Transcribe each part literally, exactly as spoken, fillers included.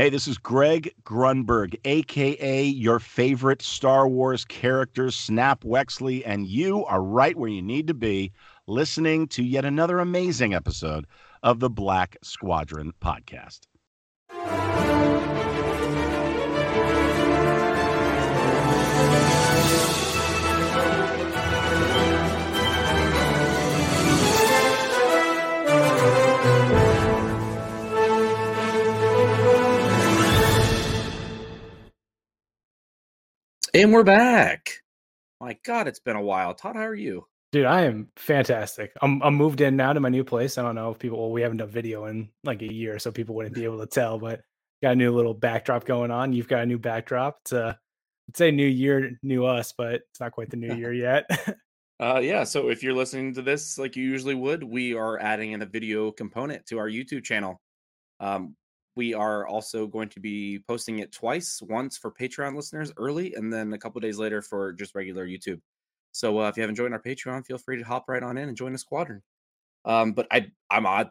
Hey, this is Greg Grunberg, a k a your favorite Star Wars characters, Snap Wexley, and you are right where you need to be, listening to yet another amazing episode of the Black Squadron podcast. And we're back. My God, it's been a while. Todd, how are you? Dude, I am fantastic. I'm I'm moved in now to my new place. I don't know if people, well, we haven't done video in like a year, so people wouldn't be able to tell, but got a new little backdrop going on. You've got a new backdrop. It's uh, I'd say new year, new us, but it's not quite the new year yet. uh, yeah, so if you're listening to this like you usually would, we are adding in a video component to our YouTube channel. Um, We are also going to be posting it twice, once for Patreon listeners early, and then a couple days later for just regular YouTube. So uh, if you haven't joined our Patreon, feel free to hop right on in and join the squadron. Um, but I, I'm odd,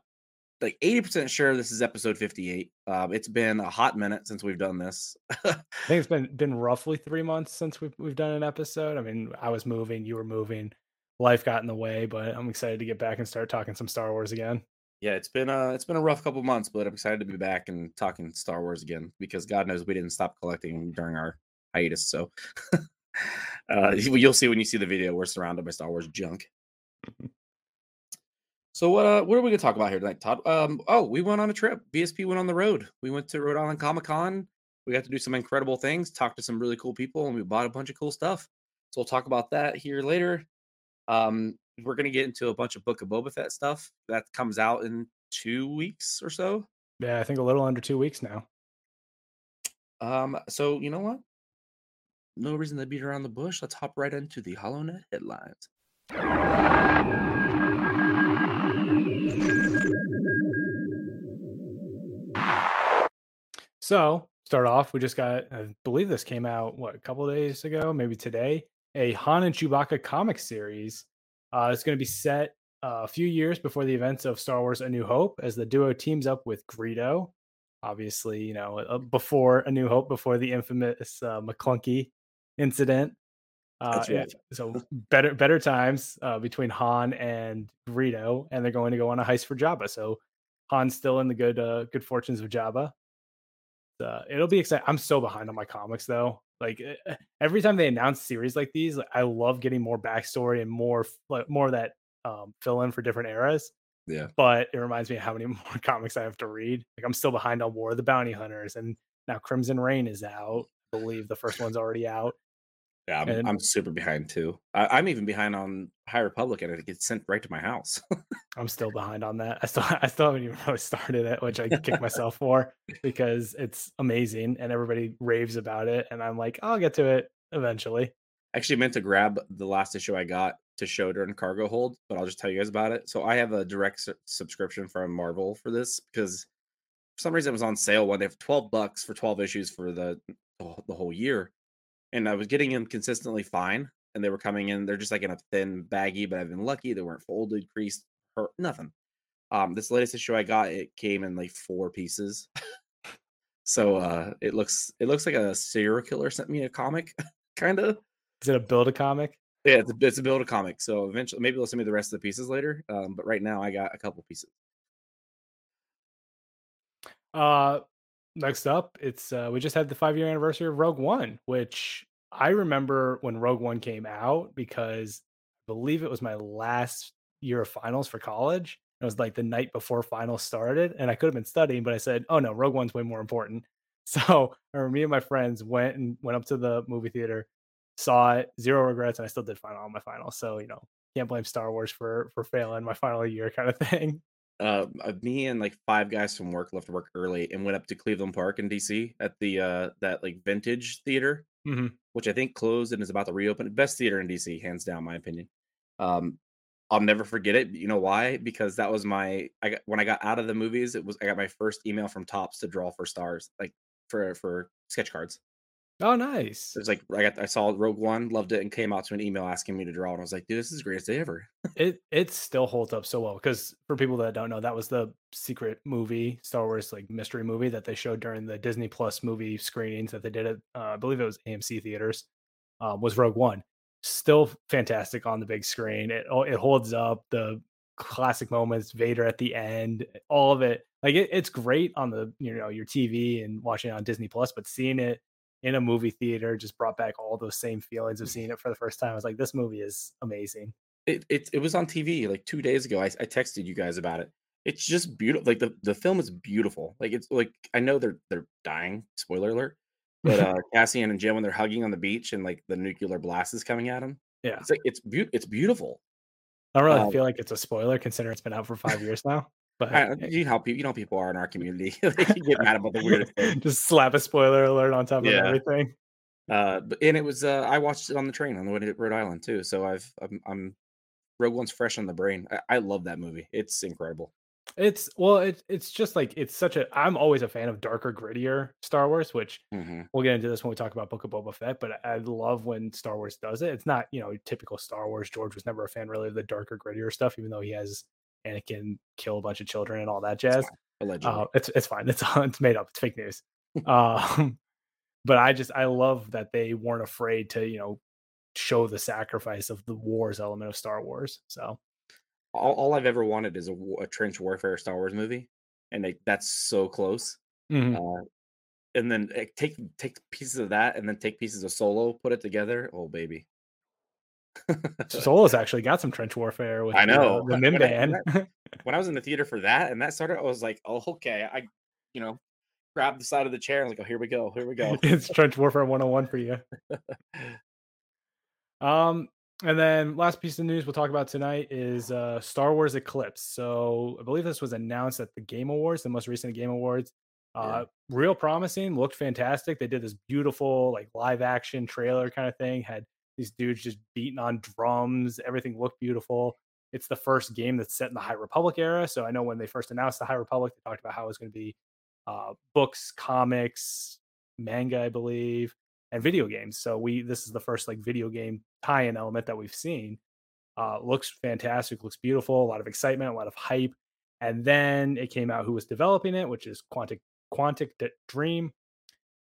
like eighty percent sure this is episode fifty-eight. Uh, it's been a hot minute since we've done this. I think it's been been roughly three months since we've we've done an episode. I mean, I was moving, you were moving, life got in the way, but I'm excited to get back and start talking some Star Wars again. Yeah, it's been a it's been a rough couple months, but I'm excited to be back and talking Star Wars again because God knows we didn't stop collecting during our hiatus. So uh, you'll see when you see the video, we're surrounded by Star Wars junk. So what uh, what are we gonna talk about here tonight, Todd? Um, oh, we went on a trip. B S P went on the road. We went to Rhode Island Comic Con. We got to do some incredible things, talk to some really cool people, and we bought a bunch of cool stuff. So we'll talk about that here later. Um, we're going to get into a bunch of Book of Boba Fett stuff that comes out in two weeks or so. Yeah, I think a little under two weeks now. Um, so you know what? No reason to beat around the bush. Let's hop right into the HoloNet headlines. So start off, we just got, I believe this came out, what, a couple of days ago, maybe today, a Han and Chewbacca comic series. Uh, it's going to be set uh, a few years before the events of Star Wars A New Hope as the duo teams up with Greedo. Obviously, you know, uh, before A New Hope, before the infamous uh, McClunky incident. Uh, yeah, so better better times uh, between Han and Greedo, and they're going to go on a heist for Jabba. So Han's still in the good uh, good fortunes of Jabba. Uh, it'll be exciting. I'm so behind on my comics, though. Like every time they announce series like these, like, I love getting more backstory and more like, more of that um, fill in for different eras. Yeah. But it reminds me of how many more comics I have to read. Like I'm still behind on War of the Bounty Hunters, and now Crimson Reign is out. I believe the first one's already out. Yeah, I'm, and, I'm super behind too. I, I'm even behind on High Republic, and it gets sent right to my house. I'm still behind on that. I still I still haven't even really started it, which I kick myself for because it's amazing and everybody raves about it. And I'm like, I'll get to it eventually. I actually meant to grab the last issue I got to show during cargo hold, but I'll just tell you guys about it. So I have a direct su- subscription from Marvel for this because for some reason it was on sale one day for twelve bucks for twelve issues for the the whole year. And I was getting them consistently fine. And they were coming in. They're just like in a thin baggie, but I've been lucky. They weren't folded, creased, hurt, nothing. Um, this latest issue I got, it came in like four pieces. so uh, it looks it looks like a serial killer sent me a comic, kind of. Is it a Build-A-Comic? Yeah, it's a, it's a Build-A-Comic. So eventually, maybe they'll send me the rest of the pieces later. Um, but right now, I got a couple pieces. Uh. Next up, it's uh, we just had the five-year anniversary of Rogue One, which I remember when Rogue One came out because I believe it was my last year of finals for college. It was like the night before finals started, and I could have been studying, but I said, oh, no, Rogue One's way more important. So or me and my friends went and went up to the movie theater, saw it, zero regrets, and I still did final on my finals. So, you know, can't blame Star Wars for, for failing my final year kind of thing. Uh, me and like five guys from work left work early and went up to Cleveland Park in D C at the uh that like vintage theater, mm-hmm. which I think closed and is about to reopen. Best theater in D C, hands down, my opinion. Um, I'll never forget it. You know why? Because that was my I got when I got out of the movies. It was I got my first email from Topps to draw for stars, like for for sketch cards. Oh, nice. It was like I got I saw Rogue One, loved it, and came out to an email asking me to draw, and I was like, dude, this is the greatest day ever. it it still holds up so well, because for people that don't know, that was the secret movie, Star Wars like mystery movie that they showed during the Disney Plus movie screenings that they did at uh, I believe it was A M C theaters. Uh, was Rogue One. Still fantastic on the big screen. It it holds up, the classic moments, Vader at the end, all of it. Like it, it's great on the you know your T V and watching it on Disney Plus, but seeing it in a movie theater just brought back all those same feelings of seeing it for the first time. I was like, this movie is amazing. It it, it was on T V like two days ago. I, I texted you guys about it. It's just beautiful. Like the, the film is beautiful. Like it's like I know they're they're dying. Spoiler alert. But uh, Cassian and Jim, when they're hugging on the beach and like the nuclear blast is coming at them, yeah, it's like it's be- it's beautiful. I don't really um, feel like it's a spoiler, considering it's been out for five years now. But I, you know how people you know how people are in our community. They get mad about the weirdest thing. Just slap a spoiler alert on top yeah. of everything. Uh, but, and it was uh, I watched it on the train on the way to Rhode Island too. So I've I'm, I'm Rogue One's fresh on the brain. I, I love that movie. It's incredible. It's well, it's it's just like it's such a. I'm always a fan of darker, grittier Star Wars, which mm-hmm. we'll get into this when we talk about Book of Boba Fett. But I, I love when Star Wars does it. It's not you know typical Star Wars. George was never a fan really of the darker, grittier stuff, even though he has Anakin kill a bunch of children and all that jazz. It's fine. Uh, it's it's fine. It's it's made up. It's fake news. um, but I just I love that they weren't afraid to you know show the sacrifice of the wars element of Star Wars. So. All, all I've ever wanted is a, a trench warfare Star Wars movie, and they, that's so close. Mm-hmm. Uh, and then uh, take take pieces of that, and then take pieces of Solo, put it together. Oh baby, Solo's actually got some trench warfare with I know the, the Mim when Band. I, when, I, when I was in the theater for that, and that started, I was like, oh okay, I you know grabbed the side of the chair and like, oh here we go, here we go. It's trench warfare one oh one for you. um. And then last piece of news we'll talk about tonight is uh, Star Wars Eclipse. So I believe this was announced at the Game Awards, the most recent Game Awards. Uh, yeah. Real promising, looked fantastic. They did this beautiful like live action trailer kind of thing. Had these dudes just beating on drums. Everything looked beautiful. It's the first game that's set in the High Republic era. So I know when they first announced the High Republic, they talked about how it was going to be uh, books, comics, manga, I believe. And video games. So we this is the first like video game tie-in element that we've seen. Uh, looks fantastic, looks beautiful, a lot of excitement, a lot of hype. And then it came out who was developing it, which is Quantic Quantic Dream.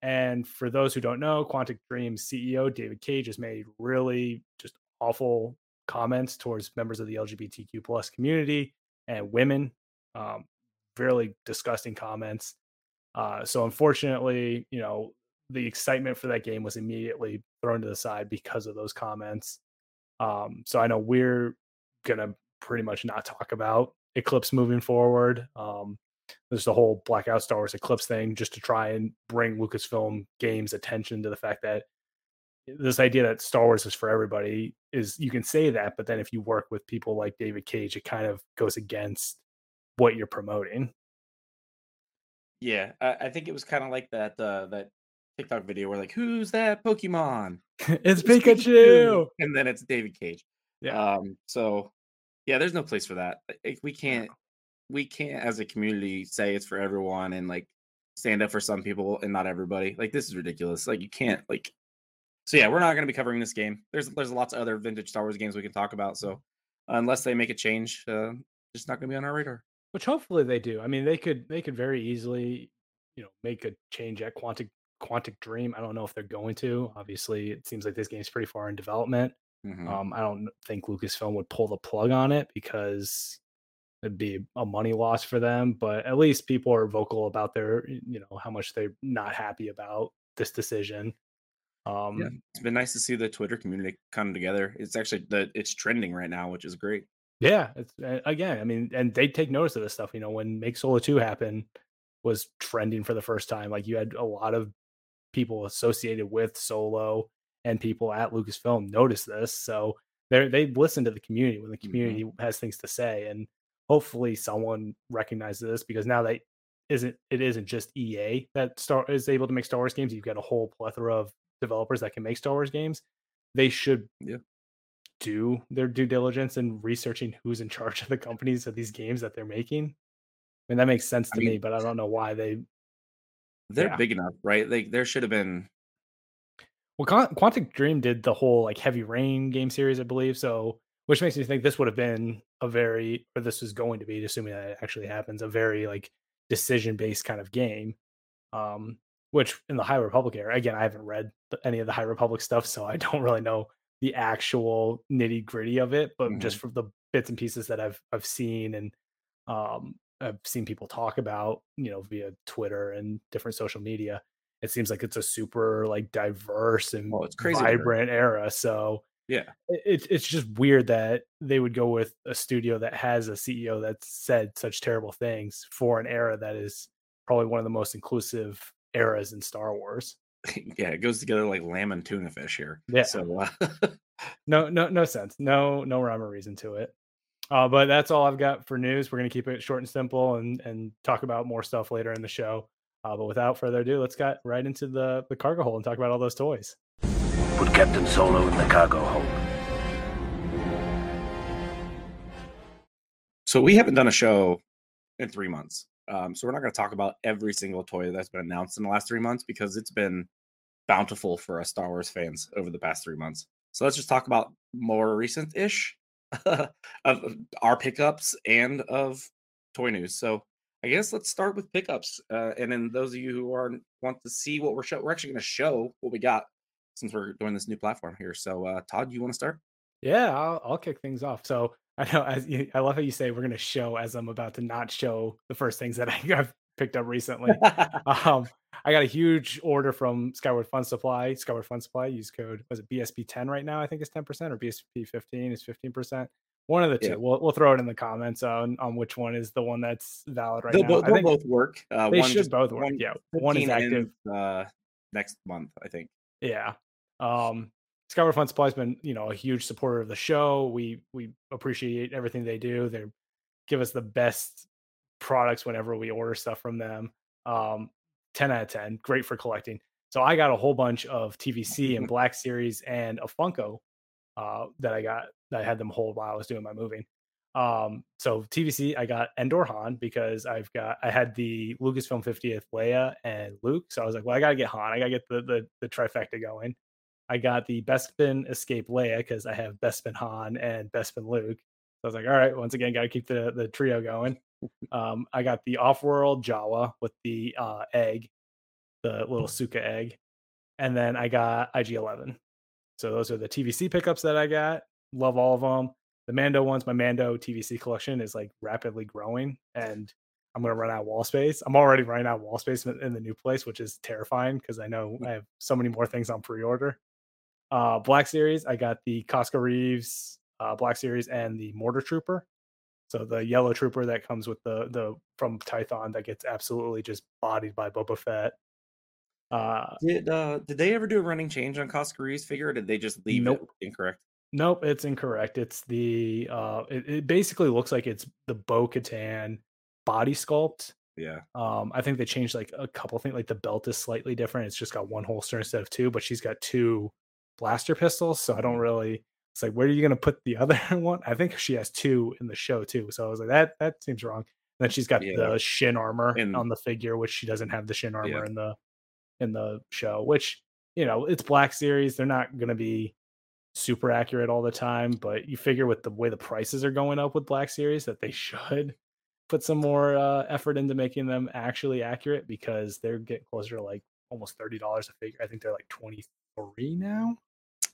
And for those who don't know, Quantic Dream's C E O David Cage has made really just awful comments towards members of the L G B T Q plus community and women. Um, really disgusting comments. Uh, so unfortunately, you know. The excitement for that game was immediately thrown to the side because of those comments. Um, so I know we're going to pretty much not talk about Eclipse moving forward. Um, there's the whole Blackout Star Wars Eclipse thing just to try and bring Lucasfilm Games' attention to the fact that this idea that Star Wars is for everybody is, you can say that, but then if you work with people like David Cage, it kind of goes against what you're promoting. Yeah. I, I think it was kind of like that, uh, that, TikTok video where like, who's that Pokemon? It's, it's Pikachu. Pikachu, and then it's David Cage. Yeah. Um, so, yeah, there's no place for that. Like, we can't, we can't as a community say it's for everyone and like stand up for some people and not everybody. Like this is ridiculous. Like you can't like. So yeah, we're not going to be covering this game. There's there's lots of other vintage Star Wars games we can talk about. So unless they make a change, uh, it's not going to be on our radar. Which hopefully they do. I mean, they could they could very easily, you know, make a change at Quantic. Quantic Dream. I don't know if they're going to. Obviously, it seems like this game's pretty far in development. Mm-hmm. Um, I don't think Lucasfilm would pull the plug on it because it'd be a money loss for them. But at least people are vocal about their, you know, how much they're not happy about this decision. Um, yeah. It's been nice to see the Twitter community come together. It's actually the it's trending right now, which is great. Yeah, it's again. I mean, and they take notice of this stuff. You know, when Make Solo two happen was trending for the first time. Like you had a lot of people associated with Solo and people at Lucasfilm notice this. So they they listen to the community when the community mm-hmm. has things to say, and hopefully someone recognizes this because now that isn't it isn't just E A that Star is able to make Star Wars games. You've got a whole plethora of developers that can make Star Wars games. They should yeah. do their due diligence in researching who's in charge of the companies of these games that they're making. I mean, that makes sense to I mean, me, but I don't know why they They're yeah. big enough, right? Like there should have been Well, Quantic Dream did the whole like Heavy Rain game series, I believe. So, which makes me think this would have been a very, or this is going to be, assuming that it actually happens, a very like decision-based kind of game. Um, which in the High Republic era, again, I haven't read any of the High Republic stuff, so I don't really know the actual nitty-gritty of it. But mm-hmm. just from the bits and pieces that I've I've seen and um, I've seen people talk about, you know, via Twitter and different social media, it seems like it's a super like diverse and oh, it's crazy vibrant era. So yeah, it's it's just weird that they would go with a studio that has a C E O that said such terrible things for an era that is probably one of the most inclusive eras in Star Wars. Yeah, it goes together like lamb and tuna fish here. Yeah. So uh... no, no, no sense. No, no rhyme or reason to it. Uh, but that's all I've got for news. We're gonna keep it short and simple and and talk about more stuff later in the show. Uh, but without further ado, let's get right into the, the cargo hold and talk about all those toys. Put Captain Solo in the cargo hold. So we haven't done a show in three months. Um, so we're not going to talk about every single toy that's been announced in the last three months because it's been bountiful for us Star Wars fans over the past three months. So let's just talk about more recent-ish of our pickups and of toy news. So I guess let's start with pickups, uh, and then those of you who are want to see what we're show, we're actually going to show what we got since we're doing this new platform here. So, uh, Todd, you want to start? Yeah, I'll, I'll kick things off. So I know as you, I love how you say we're going to show as I'm about to not show the first things that I've picked up recently. um, I got a huge order from Skyward Fun Supply. Skyward Fun Supply, use code, was it B S P ten right now? I think it's ten percent, or B S P fifteen is fifteen percent. One of the two. Yeah. We'll we'll throw it in the comments on, on which one is the one that's valid right they'll, now. They'll, I think both work. Uh, they one should both work. Yeah, one is active ends, uh, next month, I think. Yeah. Um, Skyward Fun Supply has been, you know, a huge supporter of the show. We we appreciate everything they do. They give us the best products whenever we order stuff from them. Um, ten out of ten, great for collecting. So I got a whole bunch of T V C and Black Series and a Funko uh, that I got. I had them hold while I was doing my moving. Um, so T V C, I got Endor Han because I've got, I had the Lucasfilm fiftieth Leia and Luke. So I was like, well, I got to get Han. I got to get the, the, the trifecta going. I got the Bespin Escape Leia because I have Bespin Han and Bespin Luke. So I was like, all right, once again, got to keep the, the trio going. Um, I got the Offworld Jawa with the uh, egg, the little Suka egg. And then I got I G eleven. So those are the T V C pickups that I got. Love all of them. The Mando ones, my Mando T V C collection is like rapidly growing, and I'm going to run out of wall space. I'm already running out of wall space in the new place, which is terrifying because I know I have so many more things on pre-order. Uh, Black Series, I got the Cosca Reeves uh, Black Series and the Mortar Trooper. So the yellow trooper that comes with the the from Tython that gets absolutely just bodied by Boba Fett. Uh, did uh, did they ever do a running change on Cosca Reeves figure, or did they just leave nope. it incorrect? Nope, it's incorrect. It's the uh, it, it basically looks like it's the Bo-Katan body sculpt. Yeah. Um, I think they changed like a couple things. Like the belt is slightly different. It's just got one holster instead of two, but she's got two blaster pistols. So I don't really. It's like, where are you going to put the other one? I think she has two in the show too. So I was like, that that seems wrong. And then she's got yeah. the shin armor and, on the figure, which she doesn't have the shin armor yeah. in the in the show. Which, you know, it's Black Series. They're not going to be super accurate all the time, but you figure with the way the prices are going up with Black Series that they should put some more uh, effort into making them actually accurate, because they're getting closer to like almost thirty dollars a figure. I think they're like twenty-three now.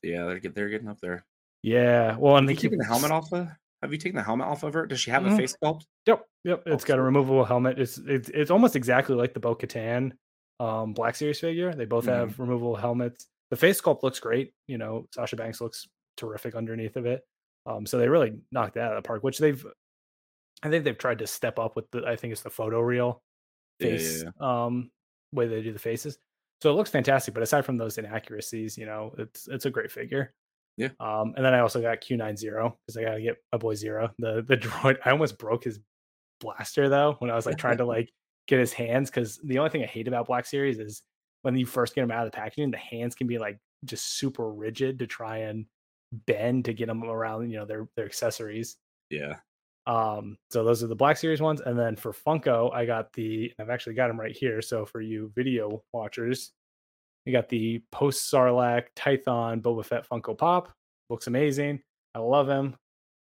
Yeah, they're they're getting up there. Yeah, well, and they keep the helmet off of. Have you taken the helmet off of her? Does she have mm-hmm. a face sculpt? Yep, yep. It's oh, got so. a removable helmet. It's it's it's almost exactly like the Bo-Katan um, Black Series figure. They both mm-hmm. have removable helmets. The face sculpt looks great. You know, Sasha Banks looks terrific underneath of it. Um, so they really knocked that out of the park, which they've, I think they've tried to step up with the, I think it's the photoreal face yeah, yeah, yeah. um, way they do the faces. So it looks fantastic. But aside from those inaccuracies, you know, it's it's a great figure. Yeah. Um, and then I also got Q ninety because I got to get my boy Zero, the the droid. I almost broke his blaster though when I was like trying to like get his hands, because the only thing I hate about Black Series is when you first get them out of the packaging, the hands can be like just super rigid to try and bend to get them around, you know, their, their accessories. Yeah. Um, so those are the Black Series ones. And then for Funko, I got the, I've actually got them right here. So for you video watchers, You got the post Sarlacc Tython Boba Fett Funko Pop. Looks amazing. I love him.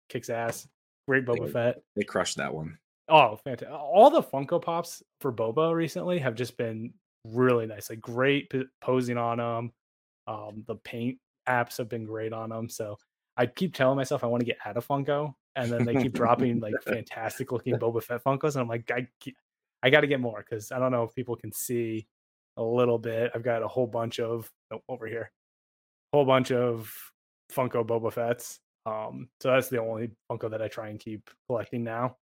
Kicks ass. Great Boba they, Fett. They crushed that one. Oh, fantastic. All the Funko Pops for Boba recently have just been really nice. Like great p- posing on them. Um, the paint apps have been great on them. So I keep telling myself I want to get out of Funko. And then they keep dropping like fantastic looking Boba Fett Funkos. And I'm like, I, I got to get more because I don't know if people can see a little bit. I've got a whole bunch of oh, over here, whole bunch of Funko Boba Fett's. Um, so that's the only Funko that I try and keep collecting now.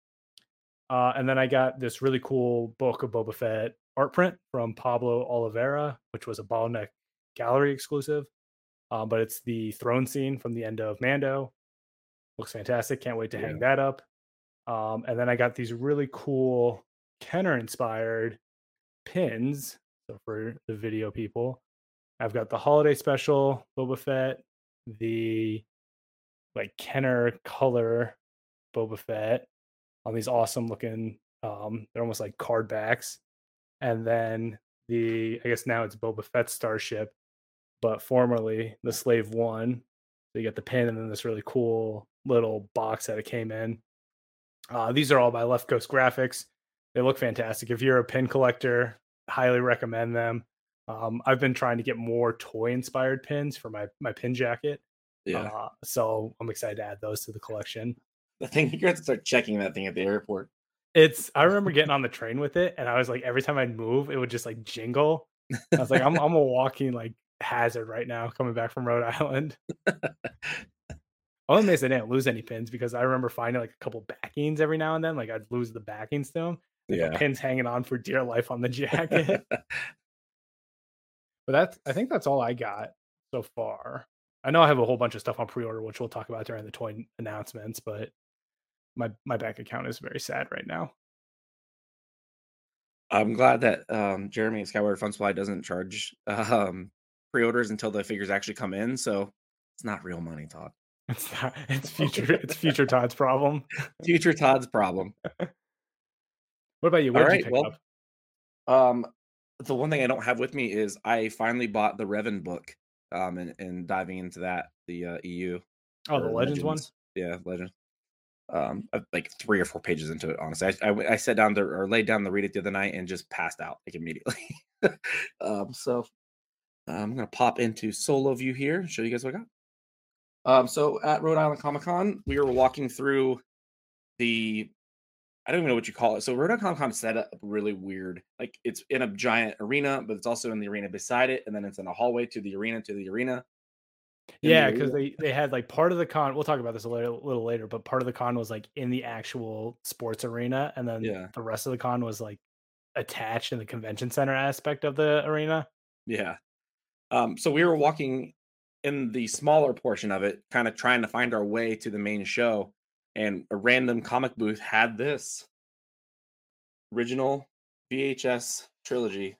Uh, and then I got this really cool Book of Boba Fett art print from Pablo Oliveira, which was a Bottleneck Gallery exclusive. Um, but it's the throne scene from the end of Mando. Looks fantastic. Can't wait to yeah. hang that up. Um, and then I got these really cool Kenner inspired pins. So for the video people, I've got the holiday special Boba Fett, the like Kenner color Boba Fett on these awesome looking, um, they're almost like card backs. And then the, I guess now it's Boba Fett Starship, but formerly the Slave One. So you get the pin and then this really cool little box that it came in. Uh, these are all by Left Coast Graphics. They look fantastic. If you're a pin collector, highly recommend them. Um, I've been trying to get more toy-inspired pins for my, my pin jacket. Yeah. Uh, so I'm excited to add those to the collection. I think you have to start checking that thing at the airport. It's. I remember getting on the train with it, and I was like, every time I'd move, it would just like jingle. I was like, I'm I'm a walking like hazard right now coming back from Rhode Island. I'm amazed I didn't lose any pins because I remember finding like a couple backings every now and then. Like I'd lose the backings to them. Yeah. The pins hanging on for dear life on the jacket. But that's. I think that's all I got so far. I know I have a whole bunch of stuff on pre-order, which we'll talk about during the toy announcements, but my, my bank account is very sad right now. I'm glad that um, Jeremy at Skyward Fun Supply doesn't charge um, pre-orders until the figures actually come in. So it's not real money, Todd. It's not. It's future. It's future Todd's problem. Future Todd's problem. What about you? What All did right, you pick well, up? Um, the one thing I don't have with me is I finally bought the Revan book. Um, and, and diving into that, the uh, E U. Oh, the Legends one? Yeah, Legends. Um, like three or four pages into it, honestly. I, I I sat down to or laid down to read it the other night and just passed out like immediately. um, so uh, I'm gonna pop into solo view here and show you guys what I got. Um, so at Rhode Island Comic Con, we were walking through the I don't even know what you call it. So Rhode Island Comic Con is set up really weird. Like it's in a giant arena, but it's also in the arena beside it. And then it's in a hallway to the arena, to the arena. Yeah, because they, they had like part of the con. We'll talk about this a little, a little later, but part of the con was like in the actual sports arena. And then yeah. the rest of the con was like attached in the convention center aspect of the arena. Yeah. Um, so we were walking in the smaller portion of it, kind of trying to find our way to the main show. And a random comic booth had this original V H S trilogy.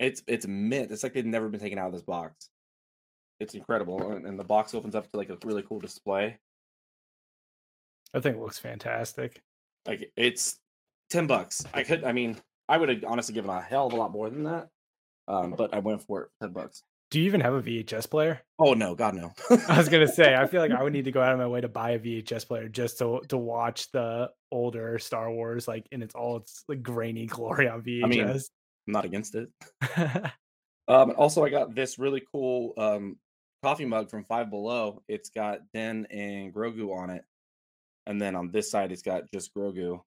It's it's mint. It's like they've never been taken out of this box. It's incredible. And, and the box opens up to like a really cool display. I think it looks fantastic. Like it's ten bucks. I could, I mean, I would have honestly given a hell of a lot more than that. Um, but I went for it for ten bucks. Do you even have a V H S player? Oh, no. God, no. I was going to say, I feel like I would need to go out of my way to buy a V H S player just to to watch the older Star Wars, like in its all its like grainy glory on V H S. I mean, I'm not against it. um, also, I got this really cool um, coffee mug from Five Below. It's got Din and Grogu on it. And then on this side, it's got just Grogu.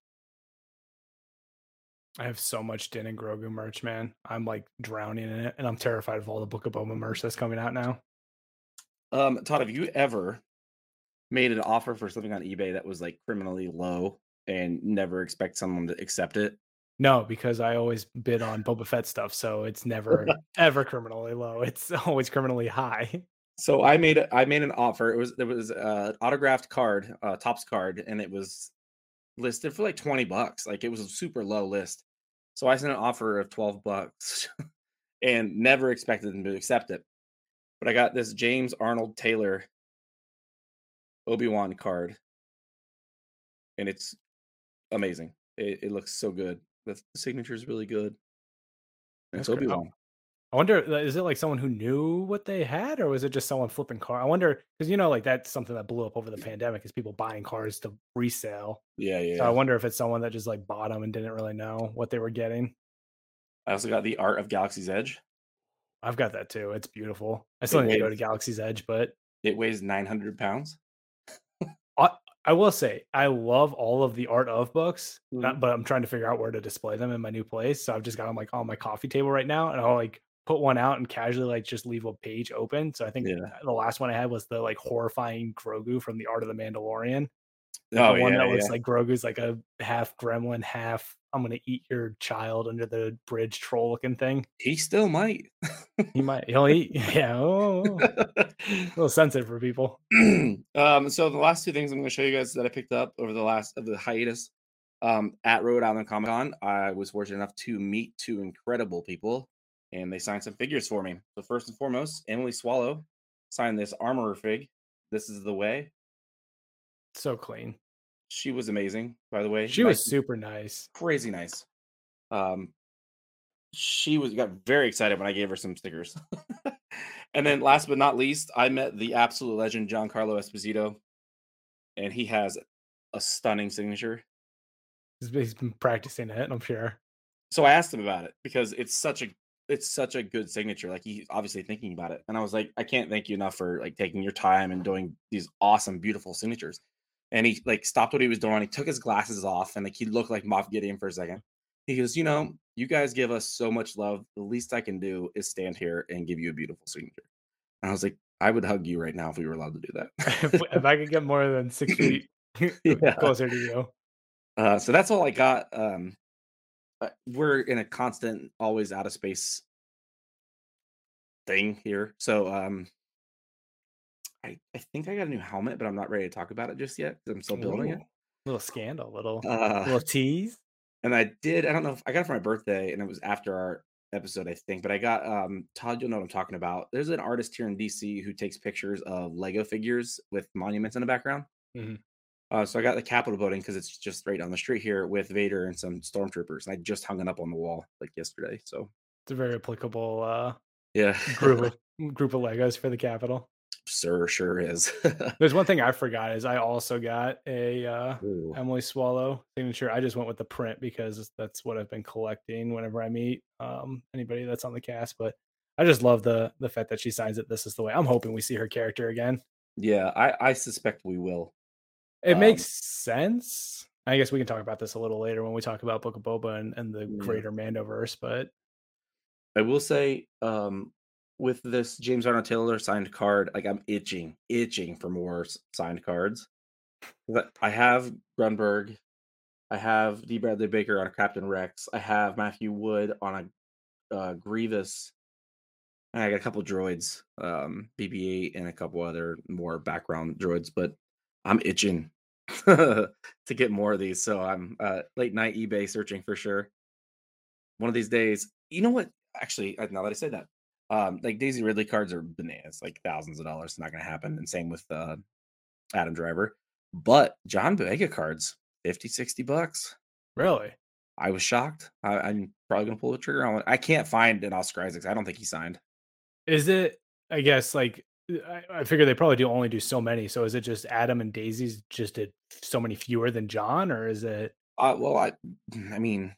I have so much Din and Grogu merch, man. I'm like drowning in it, and I'm terrified of all the Book of Boba merch that's coming out now. Um, Todd, have you ever made an offer for something on eBay that was like criminally low and never expect someone to accept it? No, because I always bid on Boba Fett stuff, so it's never ever criminally low. It's always criminally high. So I made a, I made an offer. It was there was an autographed card, uh, Topps card, and it was listed for like twenty bucks. Like it was a super low list. So I sent an offer of twelve bucks and never expected them to accept it. But I got this James Arnold Taylor Obi-Wan card. And it's amazing. It, it looks so good. The signature is really good. And it's Obi-Wan. I wonder, is it like someone who knew what they had, or was it just someone flipping car? I wonder, because, you know, like that's something that blew up over the pandemic is people buying cars to resale. Yeah, yeah. So I wonder if it's someone that just like bought them and didn't really know what they were getting. I also got the Art of Galaxy's Edge. I've got that too. It's beautiful. I still it need weighs, to go to Galaxy's Edge, but it weighs nine hundred pounds. I, I will say I love all of the Art of books, mm-hmm. not, but I'm trying to figure out where to display them in my new place. So I've just got them like on my coffee table right now, and I'll like put one out and casually like just leave a page open. So I think yeah. the last one I had was the like horrifying Grogu from the Art of the Mandalorian. Oh, the one yeah, that looks yeah. like Grogu's like a half gremlin, half I'm gonna eat your child under the bridge troll looking thing. He still might. he might. He'll eat. Yeah. Oh, a little sensitive for people. um. So the last two things I'm gonna show you guys that I picked up over the last of the hiatus, um, at Rhode Island Comic Con, I was fortunate enough to meet two incredible people, and they signed some figures for me. So first and foremost, Emily Swallow signed this Armorer fig. This is the way. So clean. She was amazing, by the way. She nice, was super nice. Crazy nice. Um, she was got very excited when I gave her some stickers. And then last but not least, I met the absolute legend, Giancarlo Esposito. And he has a stunning signature. He's been practicing it, I'm sure. So I asked him about it because it's such a it's such a good signature. Like, he's obviously thinking about it. And I was like, I can't thank you enough for like taking your time and doing these awesome, beautiful signatures. And he like stopped what he was doing. He took his glasses off and like he looked like Moff Gideon for a second. He goes, you know, you guys give us so much love. The least I can do is stand here and give you a beautiful signature. And I was like, I would hug you right now if we were allowed to do that. if, if I could get more than six feet yeah. closer to you. Uh, so that's all I got. Um, we're in a constant, always out of space thing here. So, um, I, I think I got a new helmet, but I'm not ready to talk about it just yet. I'm still building Ooh, it. Little scandal, little uh, little tease. And I did. I don't know if I got it for my birthday, and it was after our episode, I think. But I got um, Todd. You'll know what I'm talking about. There's an artist here in D C who takes pictures of Lego figures with monuments in the background. Mm-hmm. Uh, so I got the Capitol building because it's just right on the street here with Vader and some stormtroopers. And I just hung it up on the wall like yesterday. So it's a very applicable uh, yeah group of, group of Legos for the Capitol. Sir sure is. There's one thing I forgot is I also got a uh Ooh. Emily Swallow signature. I just went with the print because that's what I've been collecting whenever I meet um anybody that's on the cast, but I just love the the fact that she signs it. This is the way. I'm hoping we see her character again. Yeah, I I suspect we will. It um, makes sense. I guess we can talk about this a little later when we talk about Book of Boba and, and the yeah. greater Mandoverse, but I will say um with this James Arnold Taylor signed card, like I'm itching, itching for more signed cards. But I have Grunberg, I have D. Bradley Baker on a Captain Rex, I have Matthew Wood on a uh, Grievous, and I got a couple droids, um, B B eight, and a couple other more background droids. But I'm itching to get more of these, so I'm uh, late night eBay searching for sure. One of these days, you know what? Actually, now that I said that. Um, like Daisy Ridley cards are bananas, like thousands of dollars. It's not going to happen. And same with uh, Adam Driver. But John Boyega cards, fifty, sixty bucks. Really? I was shocked. I, I'm probably going to pull the trigger on it. I can't find an Oscar Isaacs. I don't think he signed. Is it, I guess, like, I, I figure they probably do only do so many. So is it just Adam and Daisy's just did so many fewer than John? Or is it? Uh, well, I, I mean...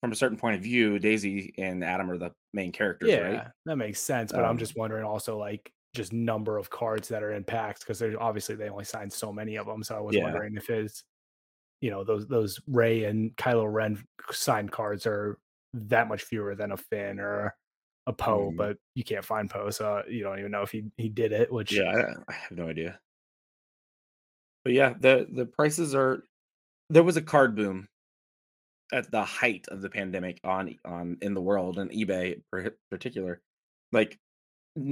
From a certain point of view, Daisy and Adam are the main characters, yeah, right? Yeah, that makes sense. But um, I'm just wondering also, like, just number of cards that are in packs, because there's obviously they only signed so many of them. So I was yeah. wondering if it's, you know, those those Rey and Kylo Ren signed cards are that much fewer than a Finn or a Poe, mm. but you can't find Poe, so you don't even know if he, he did it. Which yeah, I have no idea. But yeah, the the prices are. There was a card boom at the height of the pandemic on on in the world, and eBay in particular, like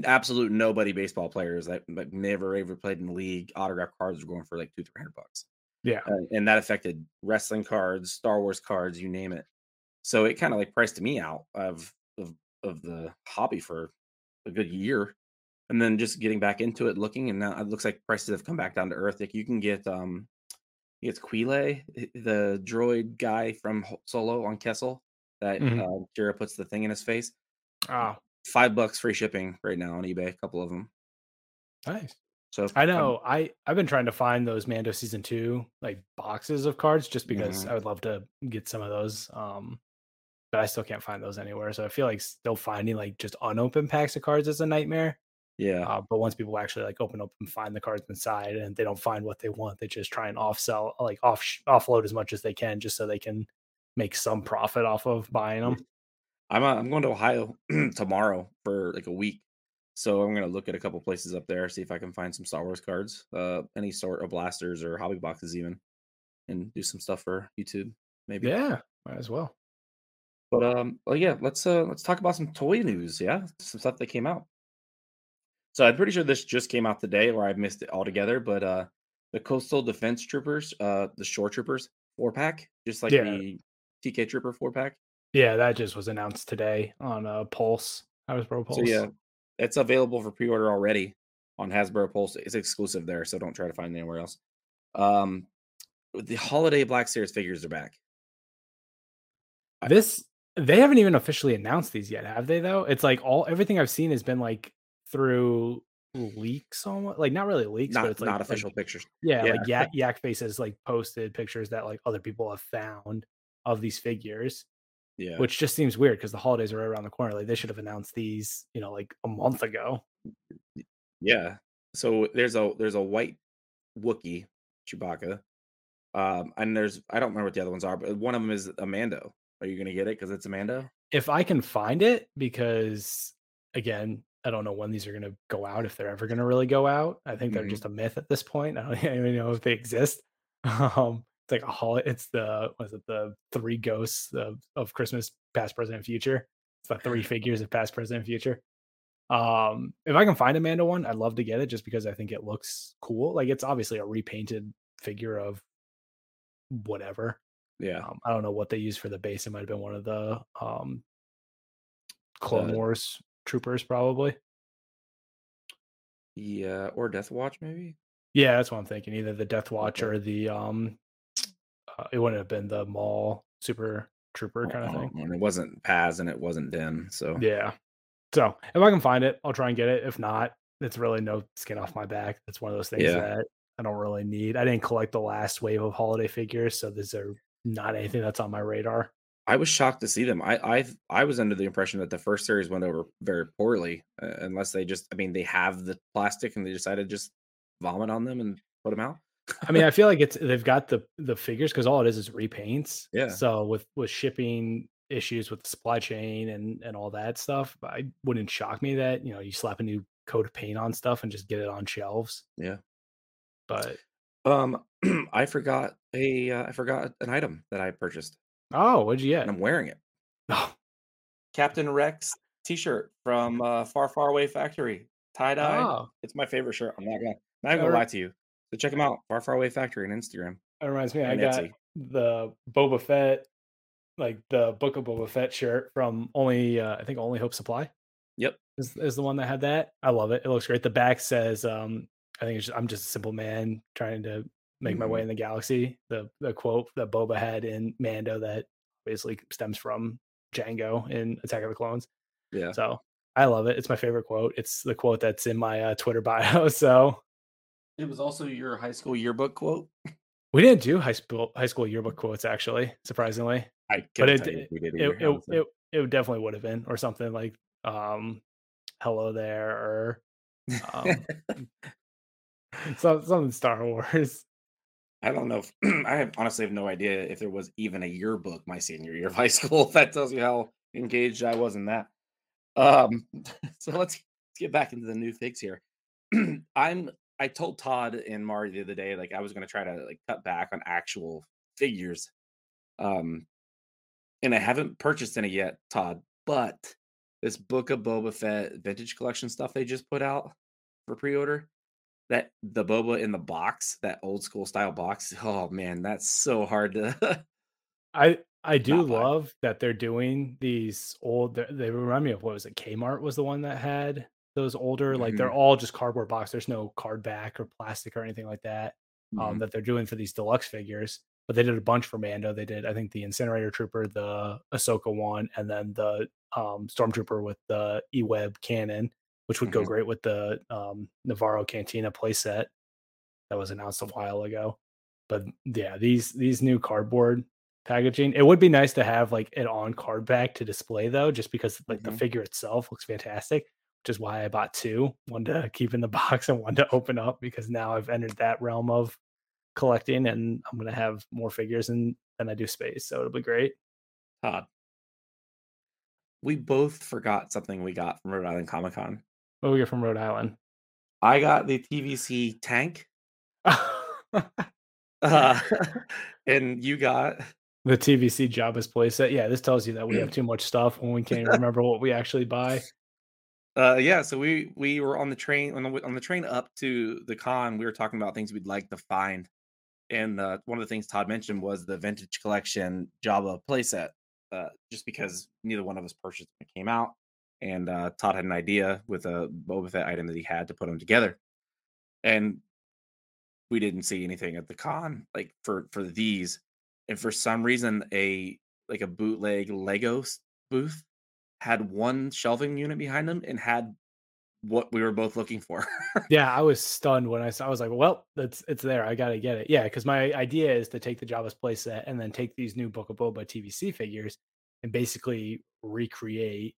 absolute nobody baseball players that like never ever played in the league, autograph cards were going for like two, three hundred bucks. Yeah, uh, and that affected wrestling cards, Star Wars cards, you name it. So it kind of like priced me out of, of of the hobby for a good year, and then just getting back into it, looking, and now it looks like prices have come back down to earth. Like you can get um. It's Quile, the droid guy from Solo on Kessel that mm-hmm. uh, Jira puts the thing in his face. Ah, oh. Five bucks free shipping right now on eBay. A couple of them. Nice. So I know um, I I've been trying to find those Mando season two like boxes of cards just because yeah. I would love to get some of those. Um, but I still can't find those anywhere. So I feel like still finding like just unopened packs of cards is a nightmare. Yeah. Uh, but once people actually like open up and find the cards inside, and they don't find what they want, they just try and offsell, like off offload as much as they can, just so they can make some profit off of buying them. I'm uh, I'm going to Ohio tomorrow for like a week, so I'm going to look at a couple places up there, see if I can find some Star Wars cards, uh, any sort of blasters or hobby boxes even, and do some stuff for YouTube maybe. Yeah, might as well. But um, well, yeah, let's uh, let's talk about some toy news. Yeah, some stuff that came out. So I'm pretty sure this just came out today, or I missed it altogether. But uh, the Coastal Defense Troopers, uh, the Shore Troopers four pack, just like yeah. the T K Trooper four pack. Yeah, that just was announced today on uh, Pulse, Hasbro Pulse. So yeah, it's available for pre-order already on Hasbro Pulse. It's exclusive there, so don't try to find it anywhere else. Um, the Holiday Black Series figures are back. This they haven't even officially announced these yet, have they? Though it's like all everything I've seen has been like. Through leaks, almost like not really leaks, not, but it's like not official like, pictures. Yeah, yeah, like Yak Yak Face has like posted pictures that like other people have found of these figures. Yeah, which just seems weird because the holidays are right around the corner. Like they should have announced these, you know, like a month ago. Yeah. So there's a there's a white Wookiee Chewbacca, um, and there's I don't remember what the other ones are, but one of them is a Mando. Are you gonna get it because it's a Mando? If I can find it, because again. I don't know when these are going to go out, if they're ever going to really go out. I think they're mm-hmm. just a myth at this point. I don't even know if they exist. Um, it's like a holiday. It's the was it the three ghosts of, of Christmas, past, present, and future. It's the three figures of past, present, and future. Um, if I can find a Mando one, I'd love to get it just because I think it looks cool. Like it's obviously a repainted figure of whatever. Yeah, um, I don't know what they used for the base. It might have been one of the um, Clone uh, Wars. Troopers probably, yeah, or Death Watch maybe. Yeah, that's what I'm thinking. Either the Death Watch okay. or the um, uh, it wouldn't have been the Maul Super Trooper kind of thing. And it wasn't Paz and it wasn't Din, so yeah. So if I can find it, I'll try and get it. If not, it's really no skin off my back. It's one of those things yeah. that I don't really need. I didn't collect the last wave of holiday figures, so these are not anything that's on my radar. I was shocked to see them. I I I was under the impression that the first series went over very poorly, uh, unless they just, I mean, they have the plastic and they decided to just vomit on them and put them out. I mean, I feel like it's they've got the the figures because all it is is repaints. Yeah. So with, with shipping issues with the supply chain and, and all that stuff, I wouldn't shock me that, you know, you slap a new coat of paint on stuff and just get it on shelves. Yeah. But um, I forgot a uh, I forgot an item that I purchased. Oh, what'd you get? And I'm wearing it. Oh. Captain Rex t-shirt from uh, Far Far Away Factory. Tie-dye. Oh. It's my favorite shirt. I'm not gonna, not gonna lie to you. So check them out. Far Far Away Factory on Instagram. That reminds me, and I Etsy. Got the Boba Fett, like the Book of Boba Fett shirt from only uh, I think Only Hope Supply. Yep. Is is the one that had that. I love it. It looks great. The back says, um, I think it's just, I'm just a simple man trying to make my way in the galaxy. The the quote that Boba had in Mando that basically stems from Django in Attack of the Clones. Yeah. So I love it. It's my favorite quote. It's the quote that's in my uh, Twitter bio. So it was also your high school yearbook quote. We didn't do high school high school yearbook quotes actually. Surprisingly, I but it it it, it, house, it it definitely would have been or something like um hello there or um, something Star Wars. I don't know. If, I have, honestly have no idea if there was even a yearbook my senior year of high school. That tells you how engaged I was in that. Um, so let's, let's get back into the new figs here. I'm. I told Todd and Mari the other day, like I was going to try to like cut back on actual figures, um, and I haven't purchased any yet, Todd. But this Book of Boba Fett Vintage Collection stuff they just put out for pre-order. That the Boba in the box, that old school style box. Oh man, that's so hard to. I I do love buy. That they're doing these old. They remind me of what was it? Kmart was the one that had those older. Mm-hmm. Like they're all just cardboard box. There's no card back or plastic or anything like that. Mm-hmm. Um, that they're doing for these deluxe figures. but they did a bunch for Mando. They did, I think, the Incinerator Trooper, the Ahsoka one, and then the um, Stormtrooper with the E-Web cannon, which would go mm-hmm. great with the um, Navarro Cantina playset that was announced a while ago. But yeah, these these new cardboard packaging. It would be nice to have like an on card back to display though, just because like mm-hmm. the figure itself looks fantastic, which is why I bought two, one to keep in the box and one to open up, because now I've entered that realm of collecting and I'm going to have more figures and than I do space. So it'll be great. Todd, we both forgot something we got from Rhode Island Comic Con. What did we get from Rhode Island? I got the T V C tank. uh, and you got the T V C Jabba's playset. Yeah, this tells you that we have too much stuff when we can't remember what we actually buy. Uh, yeah, so we we were on the train on the, on the train up to the con. We were talking about things we'd like to find, and uh, one of the things Todd mentioned was the Vintage Collection Jabba playset. Uh, just because neither one of us purchased when it came out, and uh, Todd had an idea with a Boba Fett item that he had to put them together, and we didn't see anything at the con like for for these. And for some reason, a like a bootleg Lego booth had one shelving unit behind them and had what we were both looking for. Yeah, I was stunned when I saw. I was like, "Well, that's it's there. I gotta get it." Yeah, because my idea is to take the Jabba's playset and then take these new Book of Boba T V C figures and basically recreate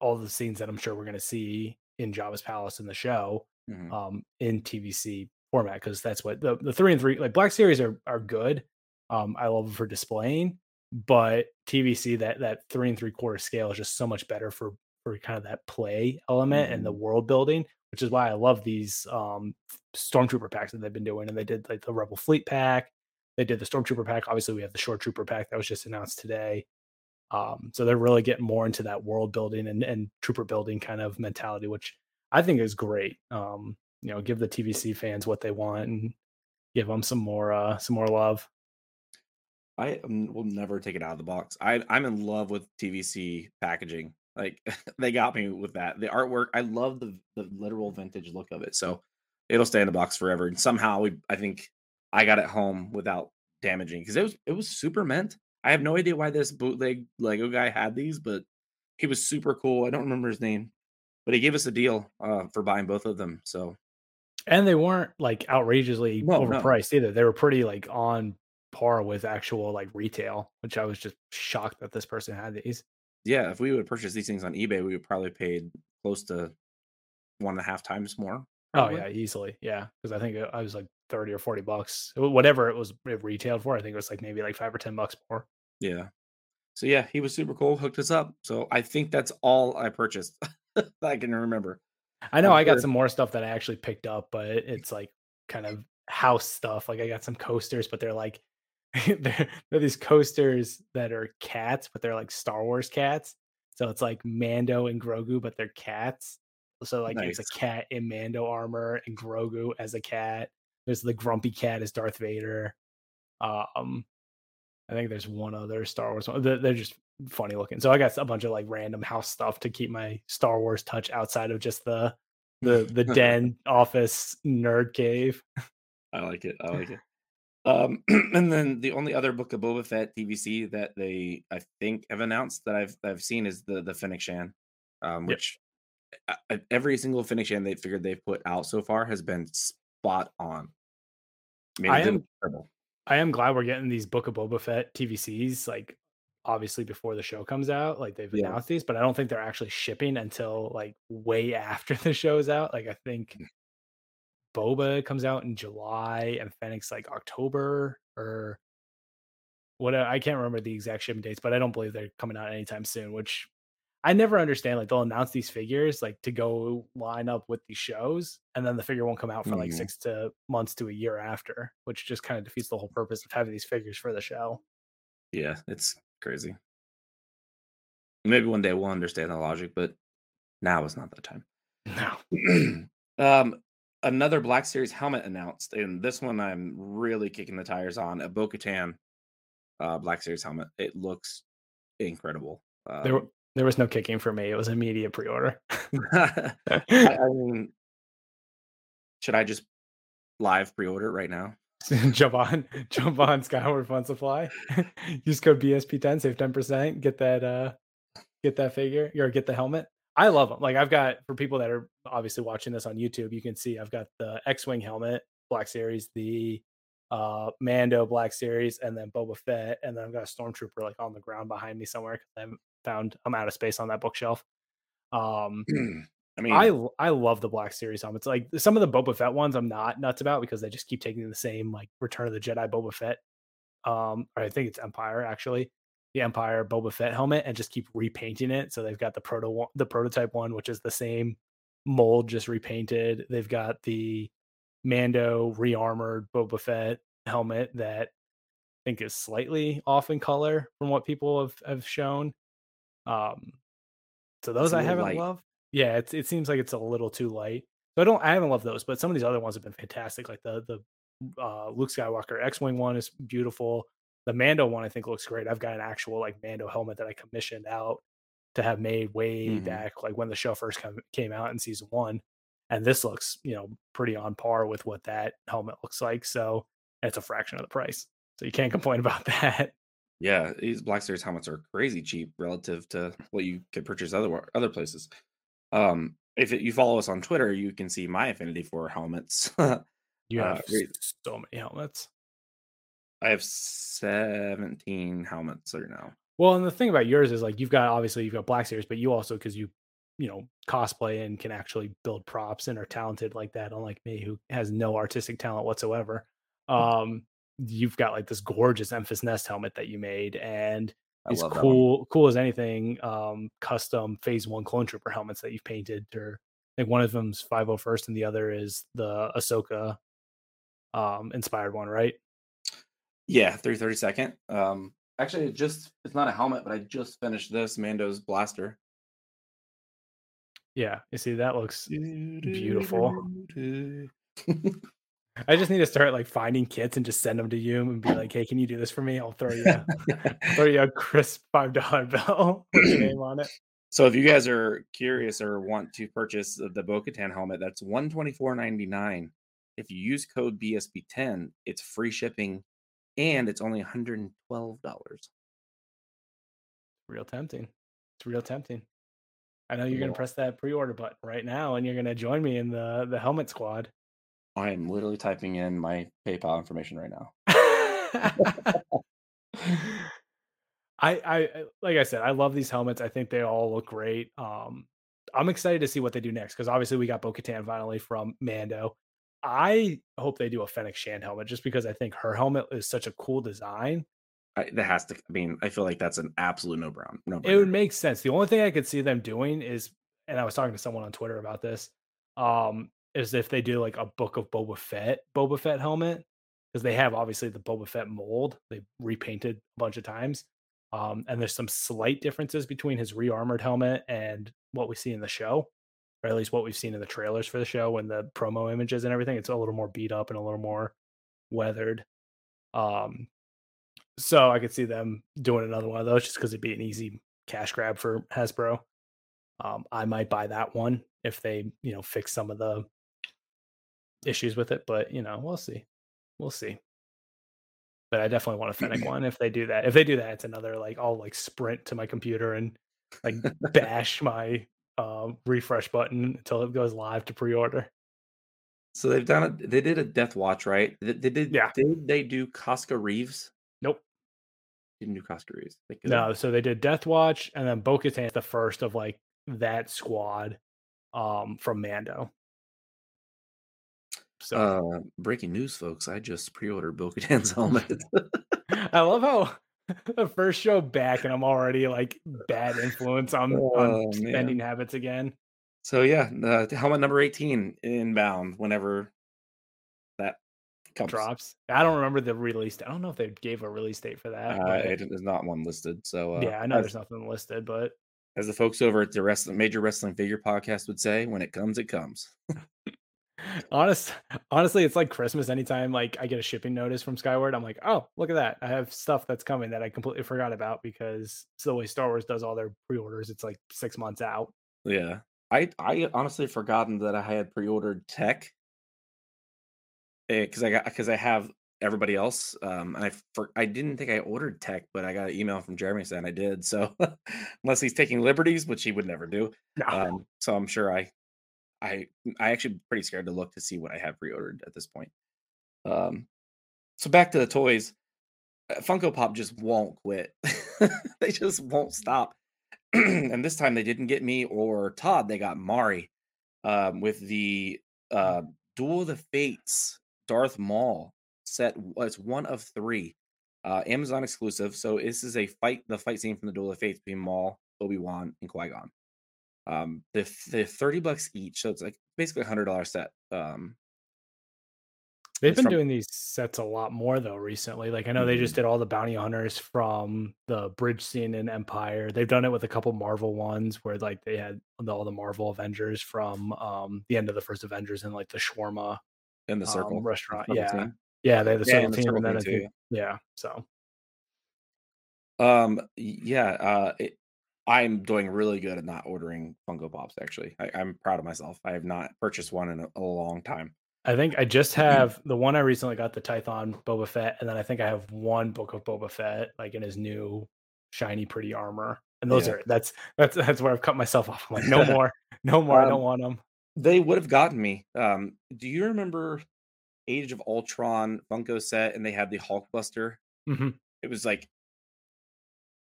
all the scenes that I'm sure we're gonna see in Jabba's palace in the show mm-hmm. um, in T V C format, because that's what the, the three and three like Black Series are are good. Um, I love them for displaying, but T V C, that that three and three quarter scale is just so much better for, for kind of that play element mm-hmm. and the world building, which is why I love these um, Stormtrooper packs that they've been doing. And they did like the Rebel Fleet pack. They did the Stormtrooper pack. Obviously, we have the Short Trooper pack that was just announced today. Um, so they're really getting more into that world building and, and trooper building kind of mentality, which I think is great. Um, you know, give the T V C fans what they want and give them some more uh, some more love. I will never take it out of the box. I, I'm in love with T V C packaging. Like they got me with that. The artwork, I love the, the literal vintage look of it. So it'll stay in the box forever. And somehow we, I think I got it home without damaging because it was it was super mint. I have no idea why this bootleg Lego guy had these, but he was super cool. I don't remember his name, but he gave us a deal uh, for buying both of them. So, and they weren't like outrageously well, overpriced no. either. They were pretty like on par with actual like retail, which I was just shocked that this person had these. Yeah, if we would purchase these things on eBay, we would probably pay close to one and a half times more. Probably. Oh yeah, easily. Yeah, because I think I was like thirty or forty bucks, whatever it was it retailed for. I think it was like maybe like five or ten bucks more. Yeah. So yeah, he was super cool, hooked us up. So I think that's all I purchased that I can remember. I know I'm I got sure. some more stuff that I actually picked up, but it's like kind of house stuff. Like I got some coasters, but they're like. They're, they're these coasters that are cats, but they're like Star Wars cats. So it's like Mando and Grogu, but they're cats. So like nice. It's a cat in Mando armor and Grogu as a cat. There's the grumpy cat as Darth Vader. Um, I think there's one other Star Wars one. They're, they're just funny looking. So I got a bunch of like random house stuff to keep my Star Wars touch outside of just the the the den office nerd cave. I like it. I like it. Um, and then the only other Book of Boba Fett T V C that they, I think, have announced that I've I've seen is the the Fennec Shand, um, which yep. I, every single Fennec Shand they figured they've put out so far has been spot on. Maybe I am I am glad we're getting these Book of Boba Fett T V Cs. Like, obviously, before the show comes out, like they've yeah. announced these, but I don't think they're actually shipping until like way after the show's out. Like, I think. Boba comes out in July and Fennec's like October or what. I can't remember the exact shipment dates, but I don't believe they're coming out anytime soon, which I never understand. Like they'll announce these figures like to go line up with these shows, and then the figure won't come out for like mm-hmm. six to months to a year after, which just kind of defeats the whole purpose of having these figures for the show. Yeah, it's crazy. Maybe one day we'll understand the logic, but now is not that time. No. um, Another Black Series helmet announced, and this one I'm really kicking the tires on. A Bo-Katan uh, Black Series helmet. It looks incredible. Um, there, there was no kicking for me. It was immediate pre-order. I, I mean, should I just live pre-order right now? jump on jump on Skyward Fun Supply. Use code B S P ten, save ten percent, get that uh get that figure or get the helmet. I love them. Like, I've got, for people that are obviously watching this on YouTube, you can see I've got the X-Wing helmet, Black Series, the uh Mando Black Series, and then Boba Fett, and then I've got a Stormtrooper like on the ground behind me somewhere because I haven't found, I'm out of space on that bookshelf. Um I mean, I I love the Black Series helmets. Like, some of the Boba Fett ones I'm not nuts about because they just keep taking the same, like, Return of the Jedi Boba Fett. Um, or I think it's Empire, actually. The Empire Boba Fett helmet, and just keep repainting it. So they've got the proto the prototype one, which is the same mold, just repainted. They've got the Mando rearmored Boba Fett helmet that I think is slightly off in color from what people have, have shown. Um, so those I haven't light. loved. Yeah, it it seems like it's a little too light. So I don't, I haven't loved those, but some of these other ones have been fantastic. Like the the uh, Luke Skywalker X-Wing one is beautiful. The Mando one I think looks great. I've got an actual like Mando helmet that I commissioned out to have made way mm-hmm. back, like when the show first come, came out in season one. And this looks, you know, pretty on par with what that helmet looks like. So it's a fraction of the price. So you can't complain about that. Yeah, these Black Series helmets are crazy cheap relative to what you could purchase other other places. Um, if it, you follow us on Twitter, you can see my affinity for helmets. You have uh, so many helmets. I have seventeen helmets right now. Well, and the thing about yours is like, you've got, obviously you've got Black Series, but you also, cause you, you know, cosplay and can actually build props and are talented like that. Unlike me, who has no artistic talent whatsoever. Um, you've got like this gorgeous Memphis Nest helmet that you made, and it's cool, cool as anything. Um, custom phase one clone trooper helmets that you've painted, or like one of them's five oh first and the other is the Ahsoka um, inspired one, right? Yeah, three thirty-second. Um, actually, it just, it's not a helmet, but I just finished this Mando's blaster. Yeah, you see, that looks beautiful. I just need to start like finding kits and just send them to you and be like, "Hey, can you do this for me? I'll throw you, a, throw you a crisp five dollar bill with your name on it." So, if you guys are curious or want to purchase the Bo-Katan helmet, that's one twenty four ninety nine. If you use code B S P ten, it's free shipping, and it's only one hundred and twelve dollars. Real tempting. It's real tempting. I know you're cool. Gonna press that pre order button right now, and you're gonna join me in the the helmet squad. I am literally typing in my PayPal information right now. I, I, like I said, I love these helmets. I think they all look great. Um, I'm excited to see what they do next, because obviously we got Bo-Katan finally from Mando. I hope they do a Fennec Shand helmet, just because I think her helmet is such a cool design. I, that has to. I mean, I feel like that's an absolute no brown. No, it would make sense. The only thing I could see them doing is, and I was talking to someone on Twitter about this. Um, is if they do like a Book of Boba Fett, Boba Fett helmet, because they have obviously the Boba Fett mold. They repainted a bunch of times. Um, and there's some slight differences between his rearmored helmet and what we see in the show, or at least what we've seen in the trailers for the show and the promo images and everything. It's a little more beat up and a little more weathered. Um, so I could see them doing another one of those, just because it'd be an easy cash grab for Hasbro. Um, I might buy that one if they, you know, fix some of the issues with it, but you know, we'll see, we'll see. But I definitely want a Fennec one if they do that. If they do that, it's another like I'll like sprint to my computer and like bash my uh, refresh button until it goes live to pre-order. So they've done it. They did a Death Watch, right? They, they did. Yeah. Did they do Casca Reeves? Nope. Didn't do Casca Reeves. No. So they did Death Watch, and then Bo-Katan, the first of like that squad um, from Mando. So uh, breaking news, folks, I just pre-ordered Bo-Katan's helmet. I love how the first show back and I'm already like bad influence on, oh, on spending man. habits again. So yeah, uh, helmet number eighteen inbound whenever that comes. Drops. I don't remember the release date. I don't know if they gave a release date for that. Uh, it, there's not one listed. So uh, yeah, I know as, there's nothing listed, but as the folks over at the wrestling, Major Wrestling Figure Podcast would say, when it comes, it comes. Honest, honestly, it's like Christmas. Anytime like I get a shipping notice from Skyward, I'm like, oh, look at that! I have stuff that's coming that I completely forgot about, because it's the way Star Wars does all their pre-orders. It's like six months out. Yeah, I I honestly forgotten that I had pre-ordered tech because I got because I have everybody else. Um, and I for, I didn't think I ordered tech, but I got an email from Jeremy saying I did. So unless he's taking liberties, which he would never do. No. Um, so I'm sure I I I actually pretty scared to look to see what I have reordered at this point. Um, so back to the toys. Funko Pop just won't quit. They just won't stop. And this time they didn't get me or Todd. They got Mari um, with the uh, Duel of the Fates Darth Maul set. It's one of three, uh, Amazon exclusive. So this is a fight, the fight scene from the Duel of the Fates between Maul, Obi-Wan, and Qui-Gon. Um, they're, they're thirty bucks each. So it's like basically a one hundred dollars set. Um, They've been from... doing these sets a lot more, though, recently. Like, I know mm-hmm. they just did all the Bounty Hunters from the bridge scene in Empire. They've done it with a couple Marvel ones where, like, they had all the Marvel Avengers from um, the end of the first Avengers and, like, the shawarma. And the Circle. Um, restaurant, the circle yeah. Team. Yeah, they had the yeah, Circle and the Team. Circle and then team I think, too, yeah. yeah, so. Um, yeah, uh, it, I'm doing really good at not ordering Funko Pops, actually. I, I'm proud of myself. I have not purchased one in a, a long time. I think I just have the one I recently got, the Tython Boba Fett, and then I think I have one Book of Boba Fett, like in his new shiny, pretty armor. And those yeah. are that's that's that's where I've cut myself off. I'm like, no more, no more. Um, I don't want them. They would have gotten me. Um, do you remember Age of Ultron Funko set? And they had the Hulk Buster. Mm-hmm. It was like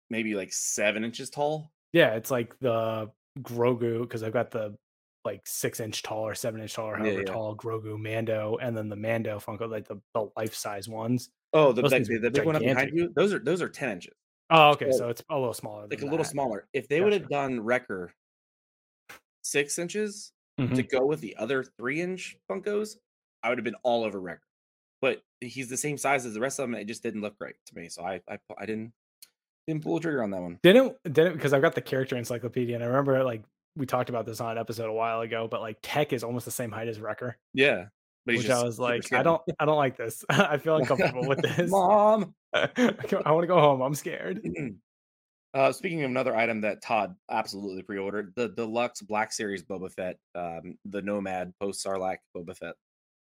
maybe like seven inches tall. Yeah, it's like the Grogu because I've got the. Like six inch tall or seven inch tall or however yeah, yeah. tall Grogu Mando, and then the Mando Funko, like the, the life size ones. Oh, the, that, the big one up behind you. Those are those are ten inches. Oh, okay, so, so it's a little smaller. Like a little that. smaller. If they gotcha. would have done Wrecker six inches mm-hmm. to go with the other three inch Funkos, I would have been all over Wrecker. But he's the same size as the rest of them. And it just didn't look right to me, so I I, I didn't didn't pull the trigger on that one. Didn't didn't because I've got the character encyclopedia, and I remember like. We talked about this on an episode a while ago, but like Tech is almost the same height as Wrecker. Yeah. But he's which just I was like, scared. I don't, I don't like this. I feel uncomfortable with this. Mom. I want to go home. I'm scared. Uh, speaking of another item that Todd absolutely pre-ordered, the deluxe Black Series Boba Fett, um, the Nomad post Sarlacc Boba Fett.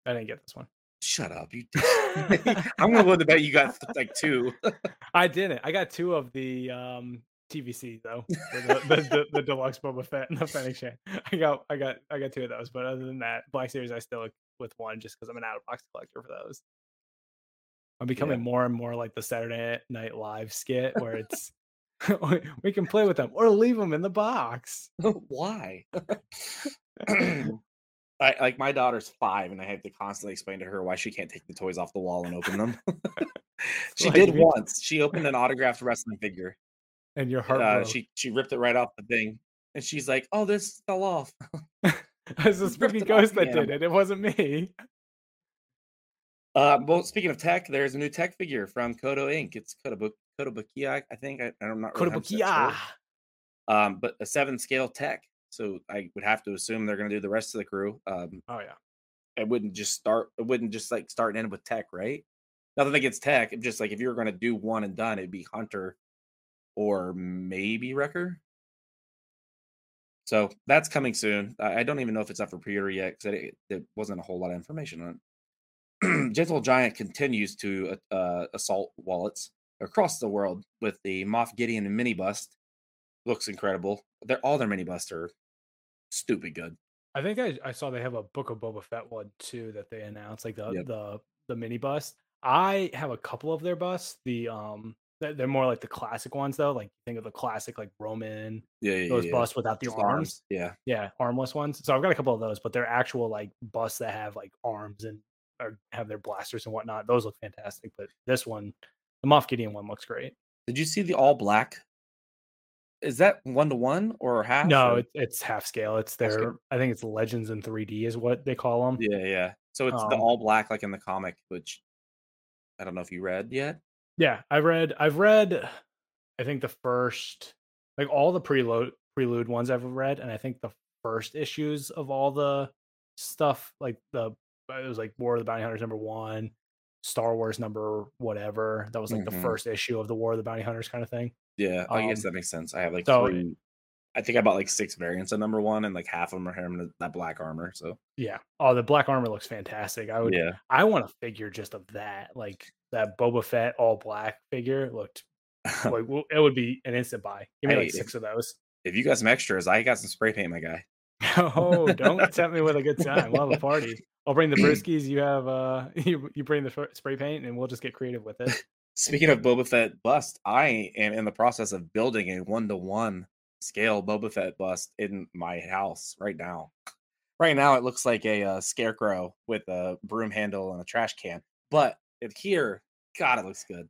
I didn't get this one. Shut up. You I'm going to load the bet. You got like two. I didn't. I got two of the, um, T V C though, the, the, the, the deluxe Boba Fett and the Fennec Shand. I got, I got, I got two of those. But other than that, Black Series, I still look with one just because I'm an out-of-box collector for those. I'm becoming yeah. more and more like the Saturday Night Live skit where it's we can play with them or leave them in the box. Why? I, like my daughter's five, and I have to constantly explain to her why she can't take the toys off the wall and open them. She like, did once. She opened an autographed wrestling figure. And your heart uh, she she ripped it right off the thing and she's like, oh, this fell off. It's a spooky ghost that did it. It wasn't me. Uh well, speaking of Tech, there's a new Tech figure from Kodo Incorporated. It's Kotobukiya, I think. I, I'm not really Kotobukiya. Um, but a seven scale Tech. So I would have to assume they're gonna do the rest of the crew. Um oh yeah. It wouldn't just start it wouldn't just like start and end with Tech, right? Nothing against Tech. Just like if you were gonna do one and done, it'd be Hunter. Or maybe Wrecker. So that's coming soon. I don't even know if it's up for pre-order yet because there wasn't a whole lot of information on it. Gentle Giant continues to uh, assault wallets across the world with the Moff Gideon mini bust. Looks incredible. They're all their mini busts are stupid good. I think I, I saw they have a Book of Boba Fett one too that they announced, like the yep. the the mini bust. I have a couple of their busts. The um. They're more like the classic ones, though. Like think of the classic, like Roman, yeah, yeah those yeah. busts without the arms. arms, yeah, yeah, armless ones. So I've got a couple of those, but they're actual like busts that have like arms and or have their blasters and whatnot. Those look fantastic, but this one, the Moff Gideon one, looks great. Did you see the all black? Is that one to one or half? No, or? It, it's half scale. It's their, scale. I think it's Legends in three D is what they call them. Yeah, yeah. So it's um, the all black, like in the comic, which I don't know if you read yet. Yeah, I've read, I've read, I think the first, like all the prelude, prelude ones I've read. And I think the first issues of all the stuff, like the, it was like War of the Bounty Hunters number one, Star Wars number whatever. That was like mm-hmm. the first issue of the War of the Bounty Hunters kind of thing. Yeah, I um, guess that makes sense. I have like so three I think I bought like six variants of number one, and like half of them are him in that black armor. So yeah, oh, the black armor looks fantastic. I would, yeah. I want a figure just of that, like that Boba Fett all black figure looked like well, it would be an instant buy. Give me hey, like six if, of those. If you got some extras, I got some spray paint, my guy. Oh, don't tempt me with a good time. We'll have a party. I'll bring the brewskis. You have uh, you you bring the spray paint, and we'll just get creative with it. Speaking of Boba Fett bust, I am in the process of building a one to one. Scale Boba Fett bust in my house right now. Right now, it looks like a uh, scarecrow with a broom handle and a trash can. But if here, God, it looks good.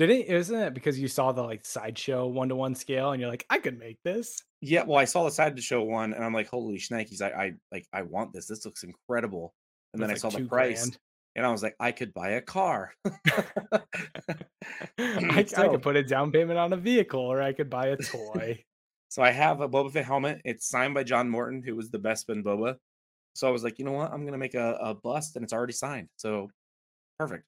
Did it? Isn't it because you saw the like sideshow one to one scale, and you're like, I could make this? Yeah. Well, I saw the sideshow one, and I'm like, holy shnikes! I, I like, I want this. This looks incredible. And then I saw the price, and I was like, I could buy a car. I, so, I could put a down payment on a vehicle, or I could buy a toy. So I have a Boba Fett helmet. It's signed by John Morton, who was the best Ben Boba. So I was like, you know what? I'm going to make a, a bust, and it's already signed. So perfect.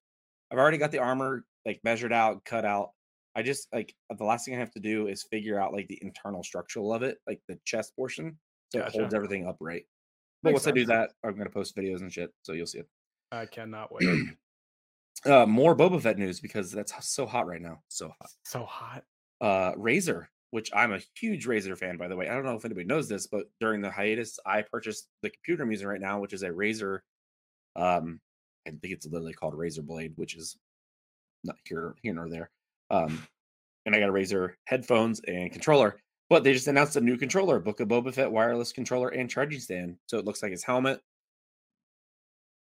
I've already got the armor like measured out, cut out. I just like the last thing I have to do is figure out like the internal structural of it, like the chest portion. So gotcha. It holds everything upright. But Makes once sense. I do that, I'm going to post videos and shit. So you'll see it. I cannot wait. uh, more Boba Fett news because that's so hot right now. So hot. So hot. Uh, Razor. Which I'm a huge Razer fan, by the way. I don't know if anybody knows this, but during the hiatus, I purchased the computer I'm using right now, which is a Razer. Um, I think it's literally called Razer Blade, which is not here, here nor there. Um, and I got a Razer headphones and controller, but they just announced a new controller, Book of Boba Fett wireless controller and charging stand. So it looks like his helmet.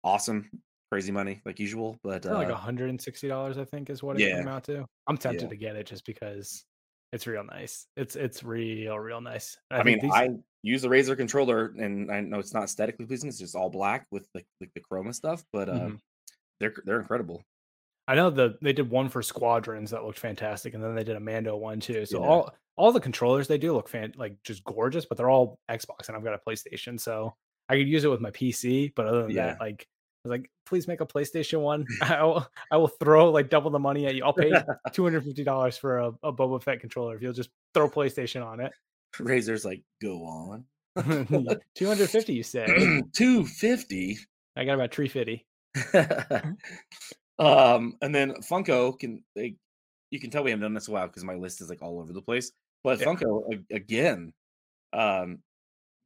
Awesome. Crazy money, like usual. But uh, like one hundred sixty dollars, I think, is what it yeah. came out to. I'm tempted yeah. to get it just because... It's real nice. It's it's real, real nice. I, I mean, these... I use the Razer controller, and I know it's not aesthetically pleasing. It's just all black with the, like the chroma stuff, but um, mm-hmm. they're they're incredible. I know the they did one for Squadrons that looked fantastic, and then they did a Mando one too. So yeah. all all the controllers they do look fan like just gorgeous, but they're all Xbox, and I've got a PlayStation, so I could use it with my P C. But other than yeah. that, like. I was like, please make a PlayStation one. I will, I will throw like double the money at you. I'll pay two hundred fifty dollars for a, a Boba Fett controller if you'll just throw PlayStation on it. Razor's like, go on. two hundred fifty, you say? two hundred fifty? I got about three hundred fifty. um, and then Funko can, like, you can tell we haven't done this in a while because my list is like all over the place. But yeah. Funko again, um.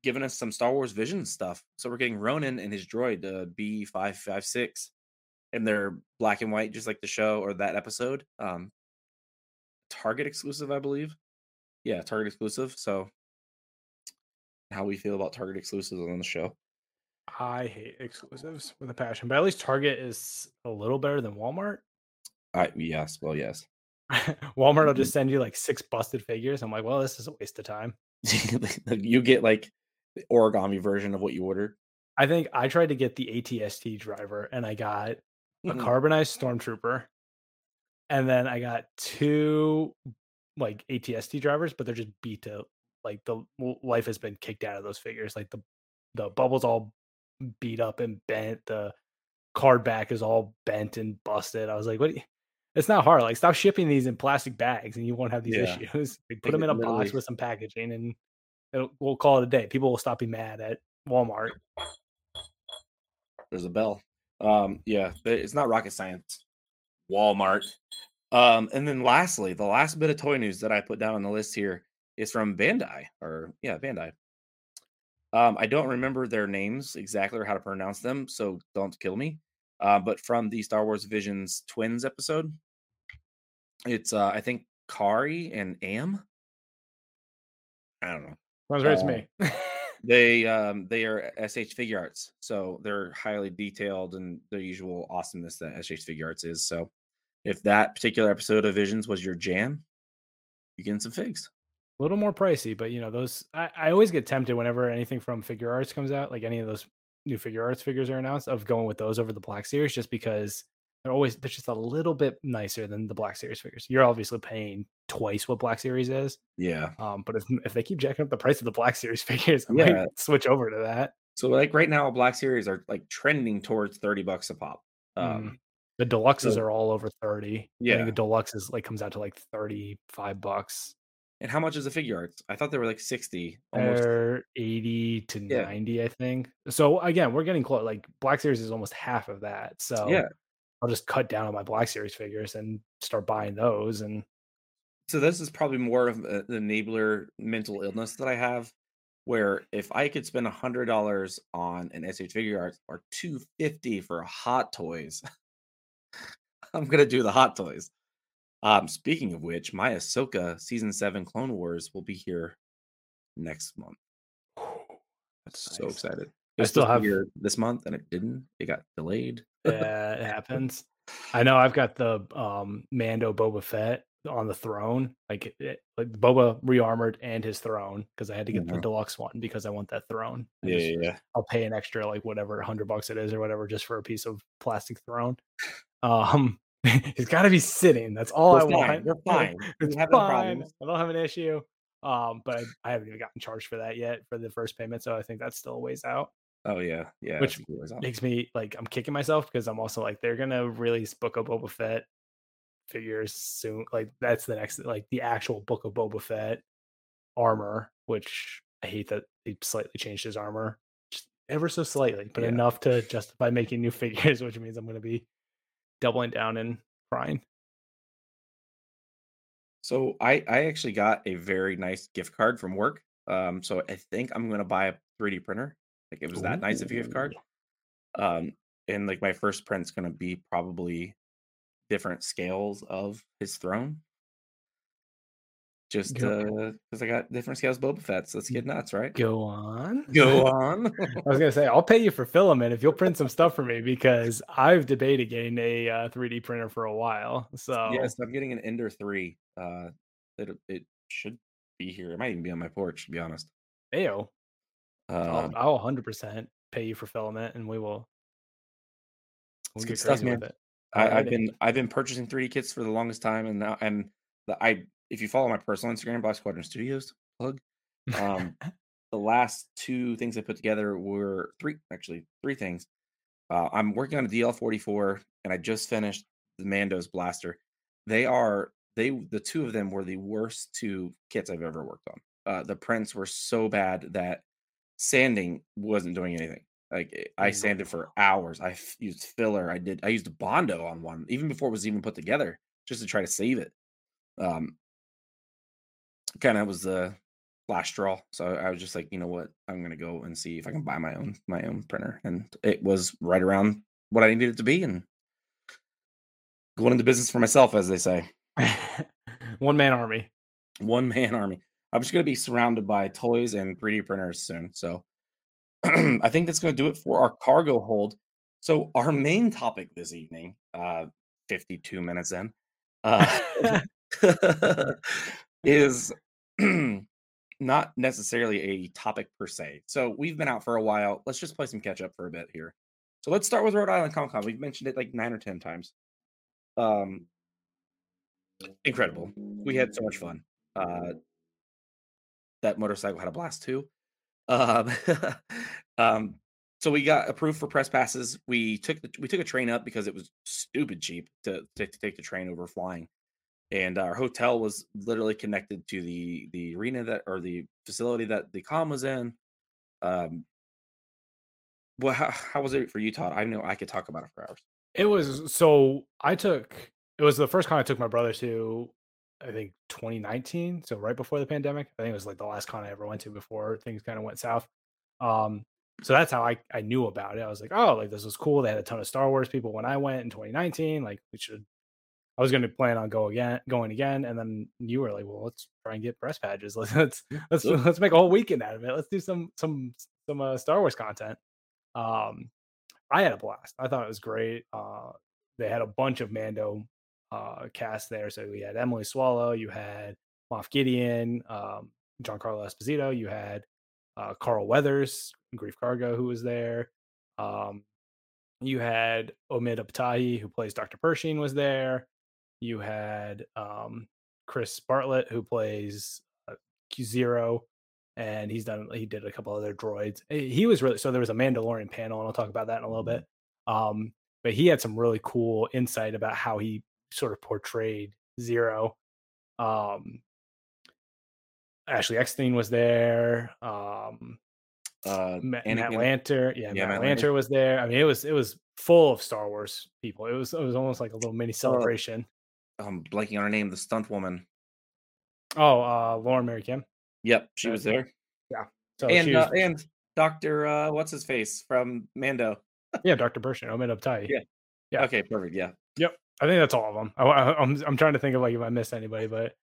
giving us some Star Wars Vision stuff. So we're getting Ronan and his droid, uh, B five five six, and they're black and white, just like the show or that episode. Um, Target exclusive, I believe. Yeah, Target exclusive. So how we feel about Target exclusives on the show. I hate exclusives with a passion, but at least Target is a little better than Walmart. Uh, yes, well, yes. Walmart will just send you like six busted figures. I'm like, well, this is a waste of time. You get like the origami version of what you ordered. I think I tried to get the A T S T driver, and I got a mm-hmm. carbonized Stormtrooper, and then I got two like A T S T drivers, but they're just beat to like the life has been kicked out of those figures. Like the the bubble's all beat up and bent. The card back is all bent and busted. I was like, what? It's not hard. Like, stop shipping these in plastic bags, and you won't have these yeah. issues. Like, put them in a literally. box with some packaging, and it'll, we'll call it a day. People will stop being mad at Walmart. There's a bell. Um, yeah, it's not rocket science. Walmart. Um, and then lastly, the last bit of toy news that I put down on the list here is from Bandai. Or, yeah, Bandai. Um, I don't remember their names exactly or how to pronounce them, so don't kill me. Uh, but from the Star Wars Visions Twins episode, it's, uh, I think, Kari and Am. I don't know. Sounds right um, to me. they um, they are S H Figure Arts. So they're highly detailed and the usual awesomeness that S H Figure Arts is. So if that particular episode of Visions was your jam, you're getting some figs. A little more pricey, but, you know, those I, I always get tempted whenever anything from Figure Arts comes out, like any of those new Figure Arts figures are announced of going with those over the Black Series, just because they're always they're just a little bit nicer than the Black Series figures. You're obviously paying twice what Black Series is. Yeah. Um, but if if they keep jacking up the price of the Black Series figures, I yeah. might switch over to that. So like right now, Black Series are like trending towards thirty bucks a pop. Um, mm. The deluxes so, are all over thirty. Yeah. I think the deluxe is like comes out to like thirty-five bucks. And how much is the figure arts? I thought they were like sixty, almost or eighty to yeah. ninety, I think. So again, we're getting close. Like Black Series is almost half of that. So yeah, I'll just cut down on my Black Series figures and start buying those. And so this is probably more of an enabler mental illness that I have, where if I could spend a hundred dollars on an S H figure arts or two fifty for Hot Toys, I'm gonna do the Hot Toys. Um, speaking of which, my Ahsoka Season seven Clone Wars will be here next month. That's nice. So excited. It I still have here this month, and it didn't. It got delayed. Yeah, it happens. I know I've got the um, Mando Boba Fett on the throne. Like, it, like Boba rearmored and his throne, because I had to get mm-hmm. the deluxe one because I want that throne. I yeah, just, yeah, I'll pay an extra, like, whatever, a hundred bucks it is or whatever, just for a piece of plastic throne. Um... He's got to be sitting. That's all We're I want. You're fine. It's fine. Problem. I don't have an issue. Um, but I, I haven't even gotten charged for that yet for the first payment, so I think that's still a ways out. Oh yeah, yeah. Which makes me like I'm kicking myself because I'm also like they're gonna release Book of Boba Fett figures soon. Like that's the next, like the actual Book of Boba Fett armor. Which I hate that they slightly changed his armor, just ever so slightly, but yeah. enough to justify making new figures. Which means I'm gonna be doubling down and crying. So I, I actually got a very nice gift card from work. Um, so I think I'm going to buy a three D printer. Like it was that Ooh. nice of a gift card. Um, and like my first print's going to be probably different scales of his throne. Just because uh, I got different scales of Boba Fett's. So let's get nuts, right? Go on. Go on. I was going to say, I'll pay you for filament if you'll print some stuff for me, because I've debated getting a uh, three D printer for a while. So yes, I'm getting an Ender three. Uh, it, it should be here. It might even be on my porch, to be honest. Ayo. Um, I'll, I'll one hundred percent pay you for filament, and we will. We'll it's good stuff, man. It. I, I've, been, I've been purchasing three D kits for the longest time, and now I'm... The, I If you follow my personal Instagram, Black Squadron Studios, plug. Um, the last two things I put together were three, actually three things. Uh, I'm working on a D L forty-four, and I just finished the Mando's blaster. They are they the two of them were the worst two kits I've ever worked on. Uh, the prints were so bad that sanding wasn't doing anything. Like I sanded for hours. I f- used filler. I did. I used a Bondo on one even before it was even put together, just to try to save it. Um, kind of was the last straw, so I was just like, you know what, I'm gonna go and see if I can buy my own my own printer, and it was right around what I needed it to be, and going into business for myself, as they say. one man army one man army I'm just gonna be surrounded by toys and three D printers soon, so I think that's gonna do it for our cargo hold. So our main topic this evening, uh fifty-two minutes in, uh is not necessarily a topic per se. So we've been out for a while. Let's just play some catch up for a bit here. So let's start with Rhode Island Comic Con. We've mentioned it like nine or ten times. Um, incredible. We had so much fun. Uh, that motorcycle had a blast too. Um, um, so we got approved for press passes. We took the, we took a train up because it was stupid cheap to, to, to take the train over flying. And our hotel was literally connected to the, the arena that or the facility that the com was in. Um, well, how, how was it for you, Todd? I know I could talk about it for hours. It was so I took it was the first con I took my brother to, I think twenty nineteen. So right before the pandemic, I think it was like the last con I ever went to before things kind of went south. Um, so that's how I, I knew about it. I was like, oh, like this was cool. They had a ton of Star Wars people when I went in twenty nineteen. Like we should. I was going to plan on go again, going again, and then you were like, "Well, let's try and get press badges. Let's let's let's, let's make a whole weekend out of it. Let's do some some some uh, Star Wars content." Um, I had a blast. I thought it was great. Uh, they had a bunch of Mando uh, cast there, so we had Emily Swallow, you had Moff Gideon, um, Giancarlo Esposito, you had uh, Carl Weathers, Grief Karga, who was there. Um, you had Omid Aptahi, who plays Doctor Pershing, was there. You had um, Chris Bartlett, who plays uh, Q-Zero, and he's done. He did a couple other droids. He was really so. There was a Mandalorian panel, and I'll talk about that in a little bit. Um, but he had some really cool insight about how he sort of portrayed Zero. Um, Ashley Eckstein was there. Um, uh, Matt, Matt Lanter, yeah, yeah Matt, Matt Lanter was there. I mean, it was it was full of Star Wars people. It was it was almost like a little mini celebration. Uh, I'm blanking on her name. The stunt woman. Oh, uh, Lauren Mary Kim. Yep, she was there. Yeah, so and was, uh, and Doctor Uh, what's his face from Mando? Yeah, Doctor Bershin. Ahmed Abtai. Yeah. Yeah. Okay. Perfect. Yeah. Yep. I think that's all of them. I, I, I'm I'm trying to think of like if I missed anybody, but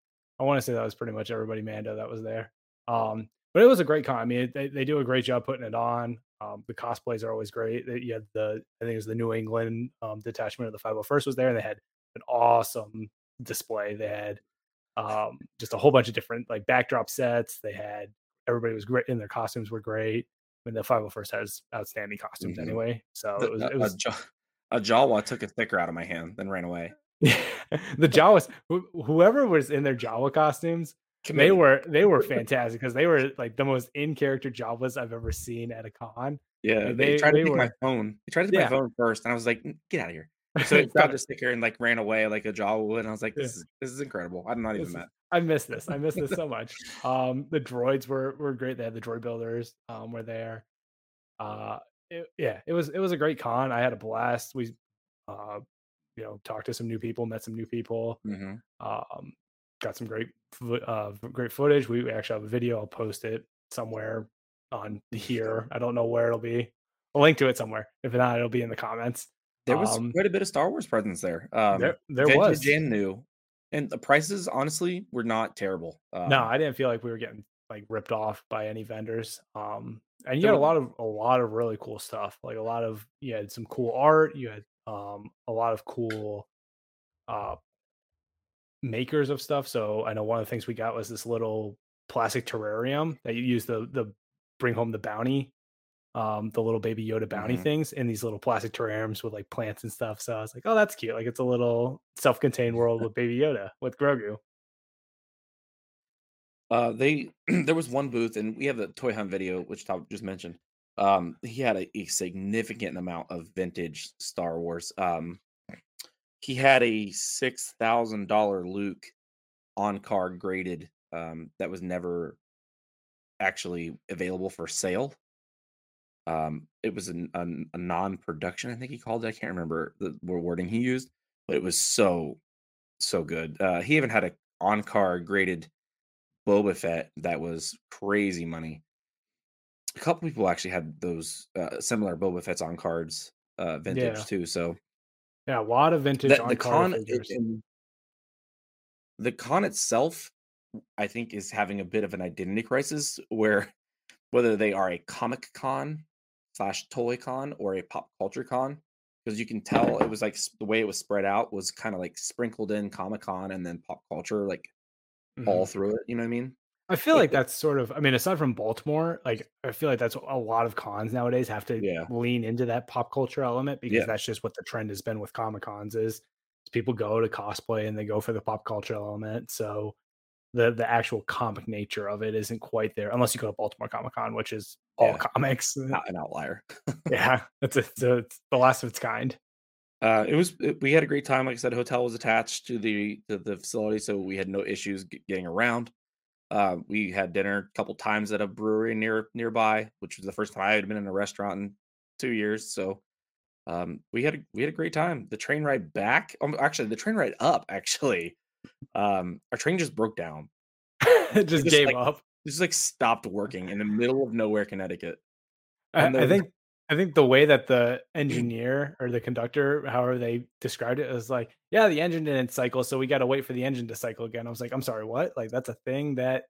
I want to say that was pretty much everybody Mando that was there. Um, but it was a great con. I mean, it, they they do a great job putting it on. Um, the cosplays are always great. They, you had the I think it was the New England um, detachment of the five oh first was there, and they had an awesome display. They had um, just a whole bunch of different like backdrop sets. They had everybody was great, and their costumes were great. I mean, the five oh first has outstanding costumes mm-hmm. anyway, so the, it was. Uh, it was uh, A Jawa took a sticker out of my hand, then ran away. The Jawas, wh- whoever was in their Jawa costumes, Committed. they were they were fantastic because they were like the most in character Jawas I've ever seen at a con. Yeah, like, they, they tried to take my phone. They tried to take yeah. my phone first, and I was like, "Get out of here!" So they grabbed a sticker and like ran away like a Jawa would. And I was like, "This yeah. is this is incredible." I'm not this even mad. Is, I miss this. I miss this so much. Um, the droids were were great. They had the droid builders um, were there. Uh, It, yeah, it was it was a great con. I had a blast. We, uh, you know, talked to some new people, met some new people, mm-hmm. um, got some great uh, great footage. We actually have a video. I'll post it somewhere on here. I don't know where it'll be. I'll link to it somewhere. If not, it'll be in the comments. There was um, quite a bit of Star Wars presence there. Um, there there was and new, and the prices honestly were not terrible. Um, no, I didn't feel like we were getting like ripped off by any vendors. Um, And you had a lot of a lot of really cool stuff. Like a lot of you had some cool art. You had um, a lot of cool uh, makers of stuff. So I know one of the things we got was this little plastic terrarium that you use the the bring home the bounty, um, the little baby Yoda bounty mm-hmm. things in these little plastic terrariums with like plants and stuff. So I was like, oh, that's cute. Like it's a little self-contained world with baby Yoda with Grogu. Uh, they there was one booth, and we have the toy hunt video, which Todd just mentioned. Um, he had a, a significant amount of vintage Star Wars. Um, he had a six thousand dollar Luke on card graded um, that was never actually available for sale. Um, it was an, an, a non-production, I think he called it. I can't remember the wording he used, but it was so so good. Uh, he even had a on card graded Boba Fett that was crazy money. A couple people actually had those uh, similar Boba Fett's on cards, uh, vintage yeah. too. So, yeah, a lot of vintage that, on the card con. It, in, the con itself, I think, is having a bit of an identity crisis where whether they are a comic con slash toy con or a pop culture con, because you can tell it was like the way it was spread out was kind of like sprinkled in Comic Con and then pop culture, like. All through it, you know what I mean? I feel like that's sort of, I mean, aside from Baltimore, like I feel like that's a lot of cons nowadays have to yeah. lean into that pop culture element because yeah. that's just what the trend has been with Comic Cons is people go to cosplay and they go for the pop culture element. So the the actual comic nature of it isn't quite there unless you go to Baltimore Comic Con, which is all yeah. comics. Not an outlier. yeah, it's, a, it's, a, it's the last of its kind. Uh, it was it, we had a great time. Like I said, hotel was attached to the to the facility, so we had no issues g- getting around. Uh, we had dinner a couple times at a brewery near nearby, which was the first time I had been in a restaurant in two years. So um, we had a, we had a great time. The train ride back, um, actually, the train ride up, actually, um, our train just broke down. it just, just gave like, up. It just like stopped working in the middle of nowhere, Connecticut. I, I think. I think the way that the engineer or the conductor, however they described it, was like, yeah, the engine didn't cycle, so we got to wait for the engine to cycle again. I was like, I'm sorry, what? Like, that's a thing that,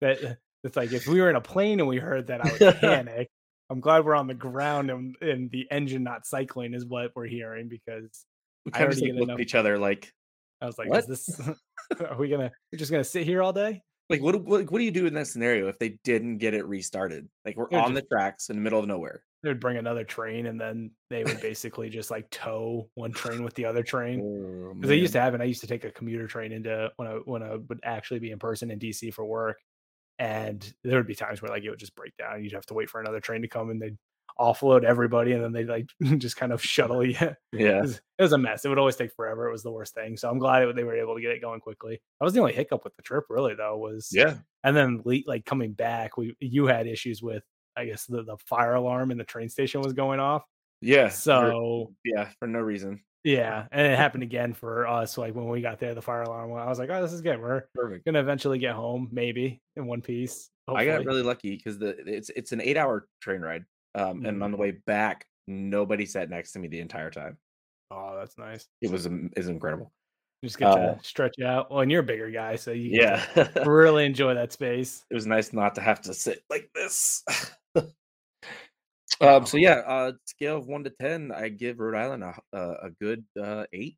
that it's like, if we were in a plane and we heard that, I would panic. I'm glad we're on the ground and, and the engine not cycling is what we're hearing because we kind of like looked at each other like, I was like, what? Is this, are we going to, we're just going to sit here all day? Like, what, what, what do you do in that scenario if they didn't get it restarted? Like, we're on the tracks in the middle of nowhere. They would bring another train, and then they would basically just like tow one train with the other train. Because oh, I used to have, and I used to take a commuter train into when I when I would actually be in person in D C for work. And there would be times where like it would just break down. You'd have to wait for another train to come, and they'd offload everybody, and then they like just kind of shuttle you. Yeah, it was, it was a mess. It would always take forever. It was the worst thing. So I'm glad it, they were able to get it going quickly. That was the only hiccup with the trip, really, though. Was yeah. And then like coming back, we you had issues with, I guess, the, the fire alarm in the train station was going off. Yeah. So for, yeah, for no reason. Yeah, and it happened again for us. Like when we got there, the fire alarm went. I was like, "Oh, this is good. We're Perfect. gonna eventually get home, maybe in one piece." Hopefully. I got really lucky because the it's it's an eight hour train ride, um, mm-hmm. and on the way back, nobody sat next to me the entire time. Oh, that's nice. It was is incredible. You just get uh, to stretch out. Well, and you're a bigger guy, so you yeah really enjoy that space. It was nice not to have to sit like this. Um, so yeah, uh, scale of one to ten, I give Rhode Island a a, a good uh, eight.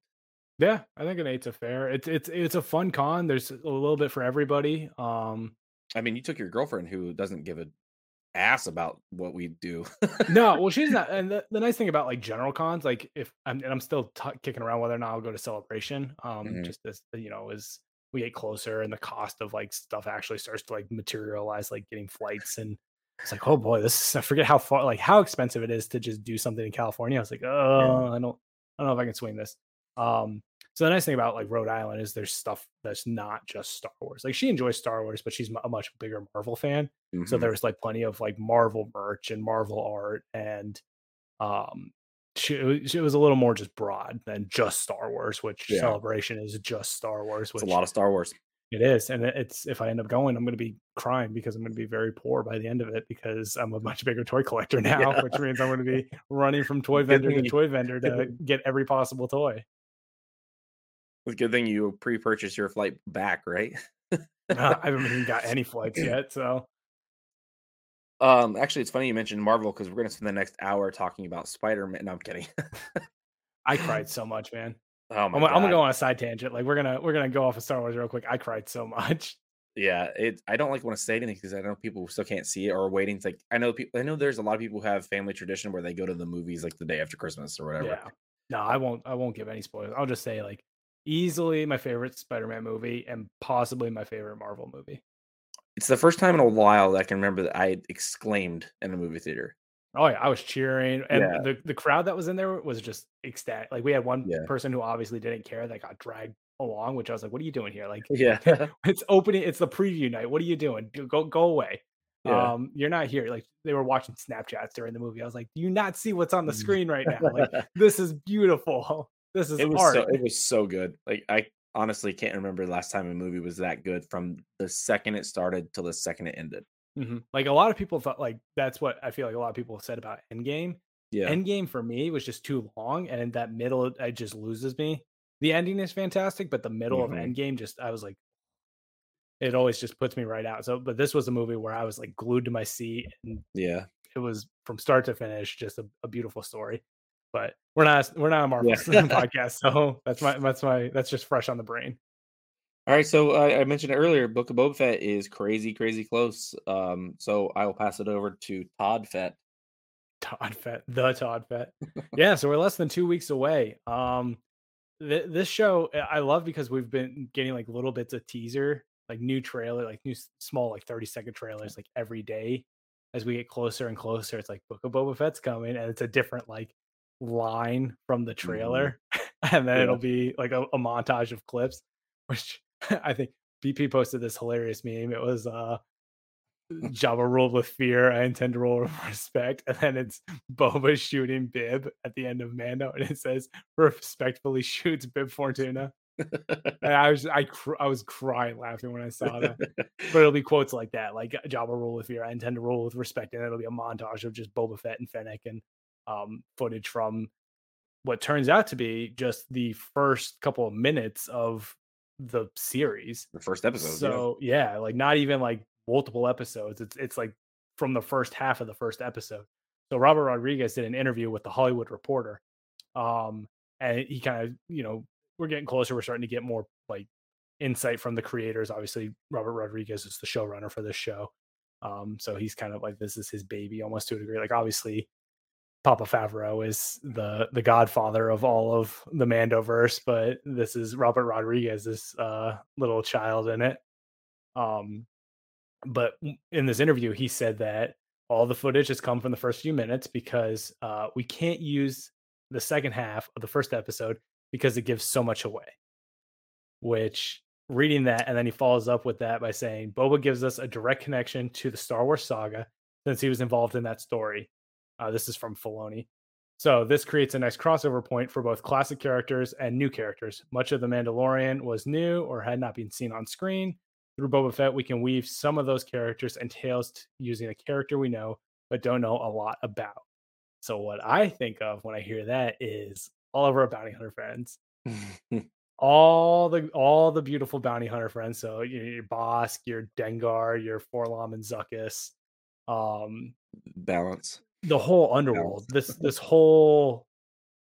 Yeah, I think an eight's a fair. It's it's it's a fun con. There's a little bit for everybody. Um, I mean, you took your girlfriend who doesn't give a ass about what we do. No, well, she's not. And the, the nice thing about like general cons, like if I'm and I'm still t- kicking around whether or not I'll go to Celebration. Um, mm-hmm. Just as you know, as we get closer and the cost of like stuff actually starts to like materialize, like getting flights and. It's like, oh boy, this is, I forget how far, like how expensive it is to just do something in California. I was like, oh, I don't, I don't know if I can swing this. Um, so the nice thing about like Rhode Island is there's stuff that's not just Star Wars. Like she enjoys Star Wars, but she's a much bigger Marvel fan. Mm-hmm. So there was like plenty of like Marvel merch and Marvel art. And um, she, she was a little more just broad than just Star Wars, which yeah. Celebration is just Star Wars. Which it's a lot of Star Wars. It is. And it's, if I end up going, I'm going to be crying because I'm going to be very poor by the end of it because I'm a much bigger toy collector now, yeah. which means I'm going to be running from toy vendor to toy vendor to get every possible toy. It's a good thing you pre-purchase your flight back, right? uh, I haven't even got any flights yet. So, um, actually, it's funny you mentioned Marvel because we're going to spend the next hour talking about Spider-Man. No, I'm kidding. I cried so much, man. Oh my I'm, I'm gonna go on a side tangent. Like we're gonna we're gonna go off of Star Wars real quick. I cried so much. Yeah, it. I don't like want to say anything because I know people still can't see it or are waiting. It's like I know people. I know there's a lot of people who have family tradition where they go to the movies like the day after Christmas or whatever. Yeah. No, I won't. I won't give any spoilers. I'll just say like easily my favorite Spider-Man movie and possibly my favorite Marvel movie. It's the first time in a while that I can remember that I exclaimed in a movie theater. Oh yeah, I was cheering, and yeah. the, the crowd that was in there was just ecstatic. Like we had one yeah. person who obviously didn't care that got dragged along, which I was like, "What are you doing here?" Like, yeah, it's opening, it's the preview night. What are you doing? Go go away. Yeah. Um, you're not here. Like they were watching Snapchats during the movie. I was like, "Do you not see what's on the screen right now? Like this is beautiful. This is it was art." So, it was so good. Like I honestly can't remember the last time a movie was that good from the second it started till the second it ended. Mm-hmm. Like a lot of people thought like that's what I feel like a lot of people said about Endgame. Yeah. Endgame for me was just too long. And in that middle, it just loses me. The ending is fantastic, but the middle mm-hmm. of Endgame just I was like it always just puts me right out. So but this was a movie where I was like glued to my seat. And yeah. It was from start to finish, just a, a beautiful story. But we're not we're not a Marvel yeah. podcast. So that's my that's my that's just fresh on the brain. All right, so uh, I mentioned earlier, Book of Boba Fett is crazy, crazy close. Um, so I will pass it over to Todd Fett. Todd Fett, the Todd Fett. Yeah, so we're less than two weeks away. Um, th- this show I love because we've been getting like little bits of teaser, like new trailer, like new small, like thirty second trailers, like every day. As we get closer and closer, it's like Book of Boba Fett's coming, and it's a different like line from the trailer, mm-hmm. and then yeah. it'll be like a, a montage of clips, which. I think B P posted this hilarious meme. It was uh, Jabba ruled with fear. I intend to rule with respect. And then it's Boba shooting Bib at the end of Mando, and it says respectfully shoots Bib Fortuna. And I was I cr- I was crying laughing when I saw that. But it'll be quotes like that, like Jabba rule with fear. I intend to rule with respect, and it'll be a montage of just Boba Fett and Fennec and um, footage from what turns out to be just the first couple of minutes of. The series, the first episode. So yeah. yeah, like not even like multiple episodes. It's it's like from the first half of the first episode. So Robert Rodriguez did an interview with the Hollywood Reporter, um, and he kind of you know we're getting closer. We're starting to get more like insight from the creators. Obviously, Robert Rodriguez is the showrunner for this show, um, so he's kind of like this is his baby almost to a degree. Like obviously, Papa Favreau is the the godfather of all of the Mandoverse, but this is Robert Rodriguez's uh, little child in it. Um, but in this interview, he said that all the footage has come from the first few minutes because uh, we can't use the second half of the first episode because it gives so much away. Which, reading that, and then he follows up with that by saying, Boba gives us a direct connection to the Star Wars saga since he was involved in that story. Uh, this is from Filoni. So this creates a nice crossover point for both classic characters and new characters. Much of The Mandalorian was new or had not been seen on screen. Through Boba Fett, we can weave some of those characters and tales t- using a character we know, but don't know a lot about. So what I think of when I hear that is all of our bounty hunter friends, all the all the beautiful bounty hunter friends. So your, your Bosk, your Dengar, your Forlom and Zuckuss. Um, Balance. The whole underworld. Balance. This this whole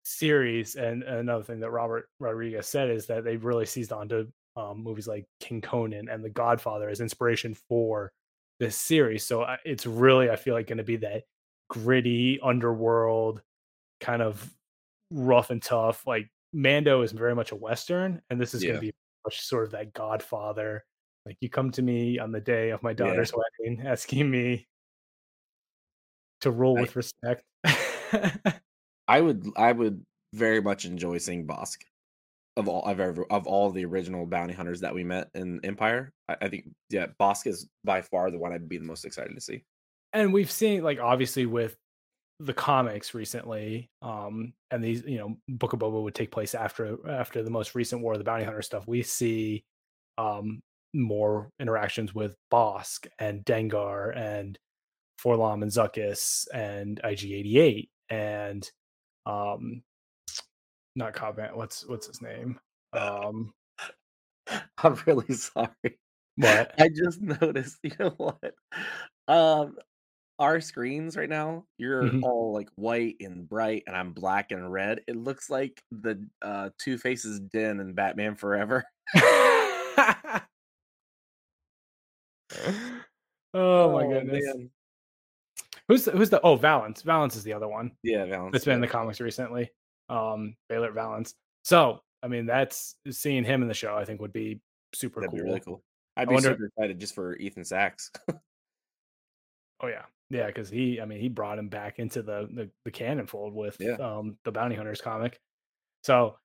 series, and, and another thing that Robert Rodriguez said is that they really seized onto Um, movies like King Conan and The Godfather as inspiration for this series. So I, it's really, I feel like, going to be that gritty underworld kind of rough and tough. Like Mando is very much a Western, and this is yeah. going to be much sort of that Godfather. Like, you come to me on the day of my daughter's yeah. wedding, asking me to rule I, with respect. I would, I would very much enjoy seeing Bosk. Of all I've ever of all the original bounty hunters that we met in Empire, I, I think yeah, Bosk is by far the one I'd be the most excited to see. And we've seen, like, obviously with the comics recently, um, and these, you know, Book of Boba would take place after after the most recent War of the Bounty Hunter stuff. We see um, more interactions with Bosk and Dengar and Forlom and Zuckuss and I G eighty-eight and um. Not Cobb. What's what's his name? Um, I'm really sorry. What? I just noticed. You know what? Um, our screens right now. You're mm-hmm. all like white and bright, and I'm black and red. It looks like the uh, Two Faces Din in Batman Forever. oh, oh my goodness. Man. Who's the, who's the? Oh, Valance. Valance is the other one. Yeah, Valance. That's been in the comics recently. Um, Baylor Valance. So, I mean, that's seeing him in the show. I think would be super That'd cool. Be really cool. I'd be I wonder... super excited just for Ethan Sachs. oh yeah, yeah, because he, I mean, he brought him back into the the, the canon fold with yeah. um the Bounty Hunters comic. So,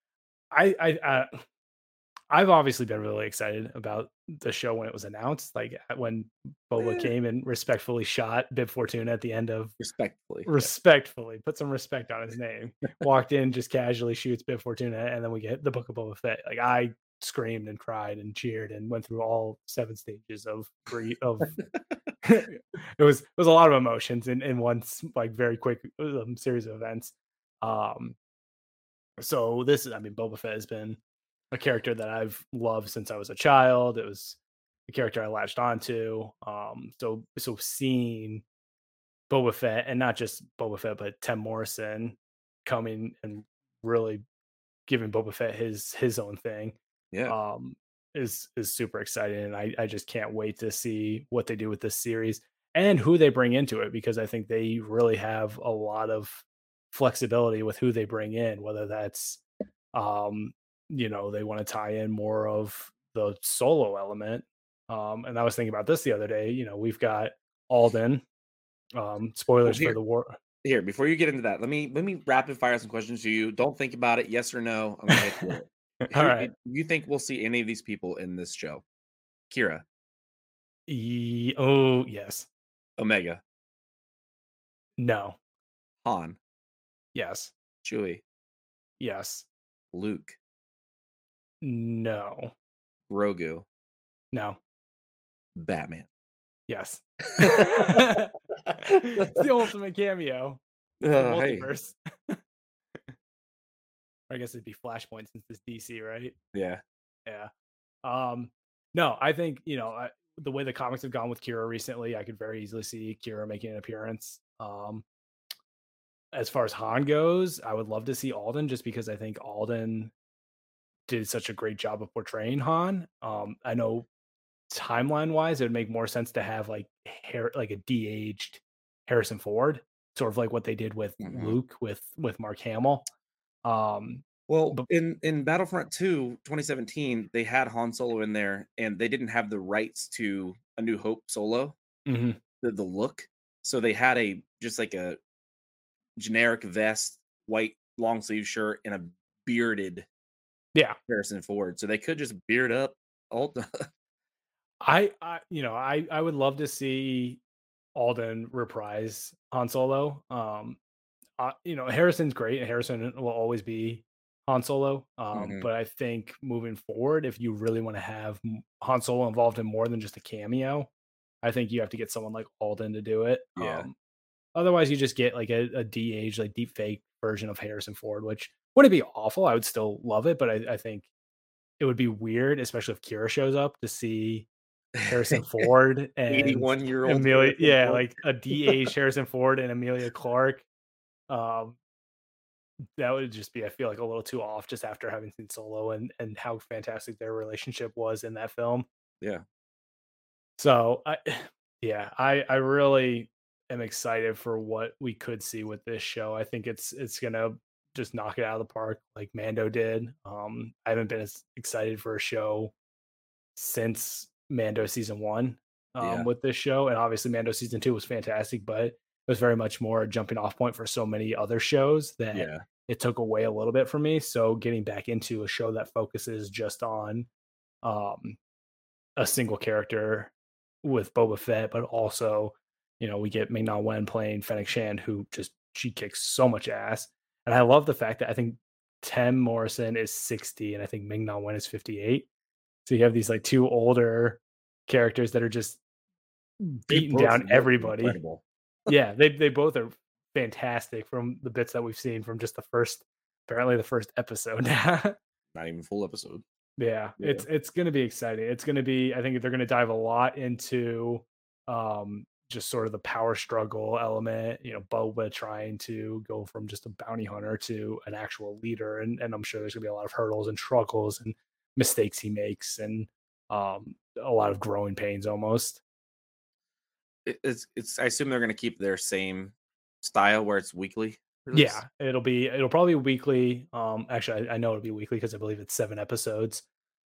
I, I, I, I've obviously been really excited about the show when it was announced. Like when Boba yeah. came and respectfully shot Bib Fortuna at the end of respectfully, respectfully, yeah. put some respect on his name. Walked in, just casually shoots Bib Fortuna, and then we get the Book of Boba Fett. Like I screamed and cried and cheered and went through all seven stages of of. it was it was a lot of emotions in in one like very quick um, series of events. Um, so this is, I mean, Boba Fett has been a character that I've loved since I was a child. It was a character I latched onto. Um, so, so seeing Boba Fett, and not just Boba Fett, but Tim Morrison coming and really giving Boba Fett his his own thing, yeah, um, is is super exciting, and I I just can't wait to see what they do with this series and who they bring into it, because I think they really have a lot of flexibility with who they bring in, whether that's um. you know, they want to tie in more of the Solo element. Um, and I was thinking about this the other day. You know, we've got Alden. Um, spoilers well, here, for the war. Here, before you get into that, let me let me rapid fire some questions to you. Don't think about it. Yes or no. I'm gonna cool it. All you, right. You think we'll see any of these people in this show? Kira. E- oh yes. Omega. No. Han. Yes. Chewie. Yes. Luke. No. Grogu. No. Batman. Yes. That's the ultimate cameo. Uh, multiverse. Hey. I guess it'd be Flashpoint since it's D C, right? Yeah. Yeah. Um, no, I think, you know, I, the way the comics have gone with Kira recently, I could very easily see Kira making an appearance. Um, as far as Han goes, I would love to see Alden, just because I think Alden did such a great job of portraying Han. Um, I know timeline wise, it would make more sense to have like hair, like a de-aged Harrison Ford, sort of like what they did with mm-hmm. Luke with, with Mark Hamill. Um, well, but- in, in Battlefront two, twenty seventeen, they had Han Solo in there, and they didn't have the rights to A New Hope Solo, mm-hmm. the, the look. So they had a just like a generic vest, white long sleeve shirt, and a bearded yeah Harrison Ford. So they could just beard up Alden. I, I you know I I would love to see Alden reprise Han Solo. Um, uh, you know Harrison's great, and Harrison will always be Han Solo. Um, mm-hmm. But I think moving forward, if you really want to have Han Solo involved in more than just a cameo, I think you have to get someone like Alden to do it. Yeah. Um, otherwise, you just get like a, a de-aged, like deep fake version of Harrison Ford, which wouldn't be awful. I would still love it, but I, I think it would be weird, especially if Kira shows up, to see Harrison Ford and eighty-one year old Amelia, yeah, like a de-aged Harrison Ford and Amelia Clark. Um, that would just be, I feel like, a little too off just after having seen Solo and and how fantastic their relationship was in that film. Yeah. So I, yeah, I I really am excited for what we could see with this show. I think it's it's gonna just knock it out of the park like Mando did. Um, I haven't been as excited for a show since Mando season one. Um, yeah. With this show, and obviously Mando season two was fantastic, but it was very much more a jumping off point for so many other shows that yeah. it took away a little bit from me. So getting back into a show that focuses just on um, a single character with Boba Fett, but also, you know, we get Ming-Na Wen playing Fennec Shand, who just, she kicks so much ass. And I love the fact that I think Tim Morrison is sixty and I think Ming-Na Wen is fifty-eight. So you have these like two older characters that are just beating down everybody. Incredible. Yeah, they they both are fantastic from the bits that we've seen from just the first, apparently the first episode. Not even full episode. Yeah, yeah, it's it's going to be exciting. It's going to be, I think they're going to dive a lot into um, just sort of the power struggle element. You know, Boba trying to go from just a bounty hunter to an actual leader. And, and I'm sure there's going to be a lot of hurdles and struggles and mistakes he makes and um, a lot of growing pains almost. It's, it's, I assume they're going to keep their same style where it's weekly. Release. Yeah, it'll be, it'll probably weekly. Um, actually, I, I know it'll be weekly because I believe it's seven episodes.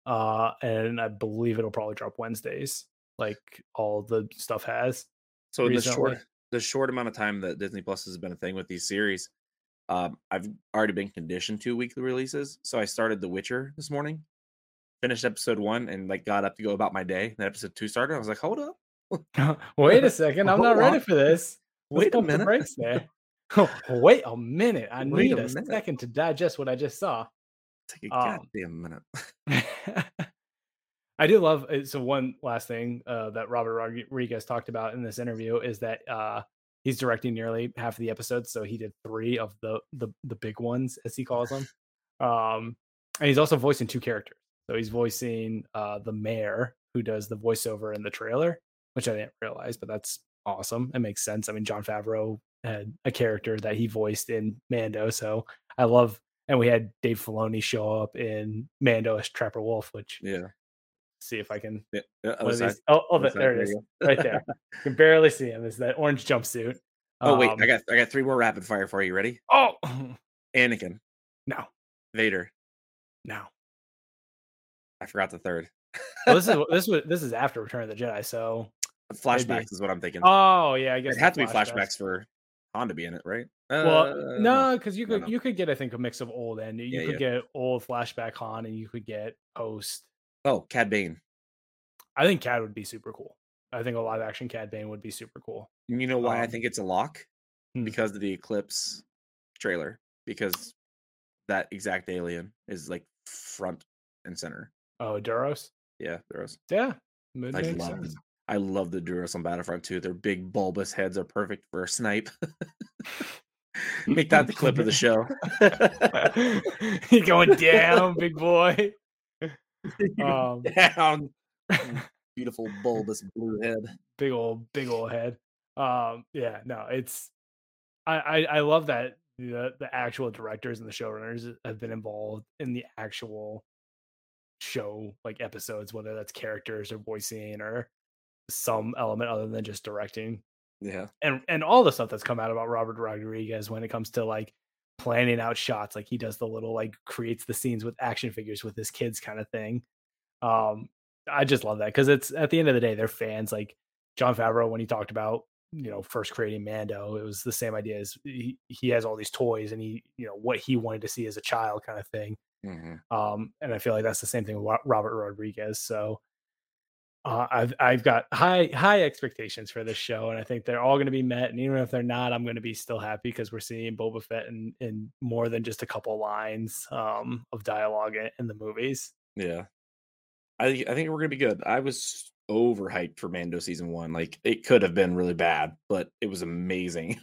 Uh, and I believe it'll probably drop Wednesdays, like all the stuff has. So in the short, the short amount of time that Disney Plus has been a thing with these series, um, I've already been conditioned to weekly releases. So I started The Witcher this morning, finished episode one, and like got up to go about my day. Then episode two started. I was like, hold up. Wait a second! I'm not ready for this. Let's wait a minute. Breaks there. Wait a minute! I wait need a, a second to digest what I just saw. Take a um, goddamn minute. I do love. So one last thing uh, that Robert Rodriguez talked about in this interview is that uh, he's directing nearly half of the episodes. So he did three of the the the big ones, as he calls them. Um, and he's also voicing two characters. So he's voicing uh, the mayor, who does the voiceover in the trailer, which I didn't realize, but that's awesome. It makes sense. I mean, Jon Favreau had a character that he voiced in Mando, so I love, and we had Dave Filoni show up in Mando as Trapper Wolf, which, yeah. See if I can, yeah. These, oh, oh the, there it is, right there. You can barely see him. It's that orange jumpsuit. Oh, um, wait, I got I got three more rapid fire for you. Ready? Oh! Anakin. No. Vader. No. I forgot the third. Well, this is this was this is after Return of the Jedi, so flashbacks maybe. Is what I'm thinking. Oh yeah, I guess it had to be flashbacks, flashbacks for Han to be in it, right? Uh, well, no, because you could no, no. you could get I think a mix of old and new. You yeah, could yeah. get old flashback Han, and you could get post. Oh, Cad Bane. I think Cad would be super cool. I think a live action Cad Bane would be super cool. You know why um, I think it's a lock? Hmm. Because of the Eclipse trailer. Because that exact alien is like front and center. Oh, Duros. Yeah, Duros. Yeah. I love, I love the Duros on Battlefront two. Their big bulbous heads are perfect for a snipe. Make that the clip of the show. You're going down, big boy. Um, down. Beautiful bulbous blue head. Big old, big old head. Um, yeah, no, it's I, I, I love that the, the actual directors and the showrunners have been involved in the actual show, like episodes, whether that's characters or voicing or some element other than just directing. Yeah, and and all the stuff that's come out about Robert Rodriguez when it comes to like planning out shots, like he does the little like creates the scenes with action figures with his kids kind of thing. um I just love that because it's at the end of the day they're fans. Like Jon Favreau, when he talked about you know, first creating Mando, it was the same idea as he, he has all these toys and he, you know, what he wanted to see as a child kind of thing. Mm-hmm. Um, and I feel like that's the same thing with Robert Rodriguez. So uh, I've, I've got high, high expectations for this show. And I think they're all going to be met. And even if they're not, I'm going to be still happy because we're seeing Boba Fett in, in more than just a couple lines um, of dialogue in, in the movies. Yeah. I, I think we're going to be good. I was overhyped for Mando season one. Like, it could have been really bad, but it was amazing.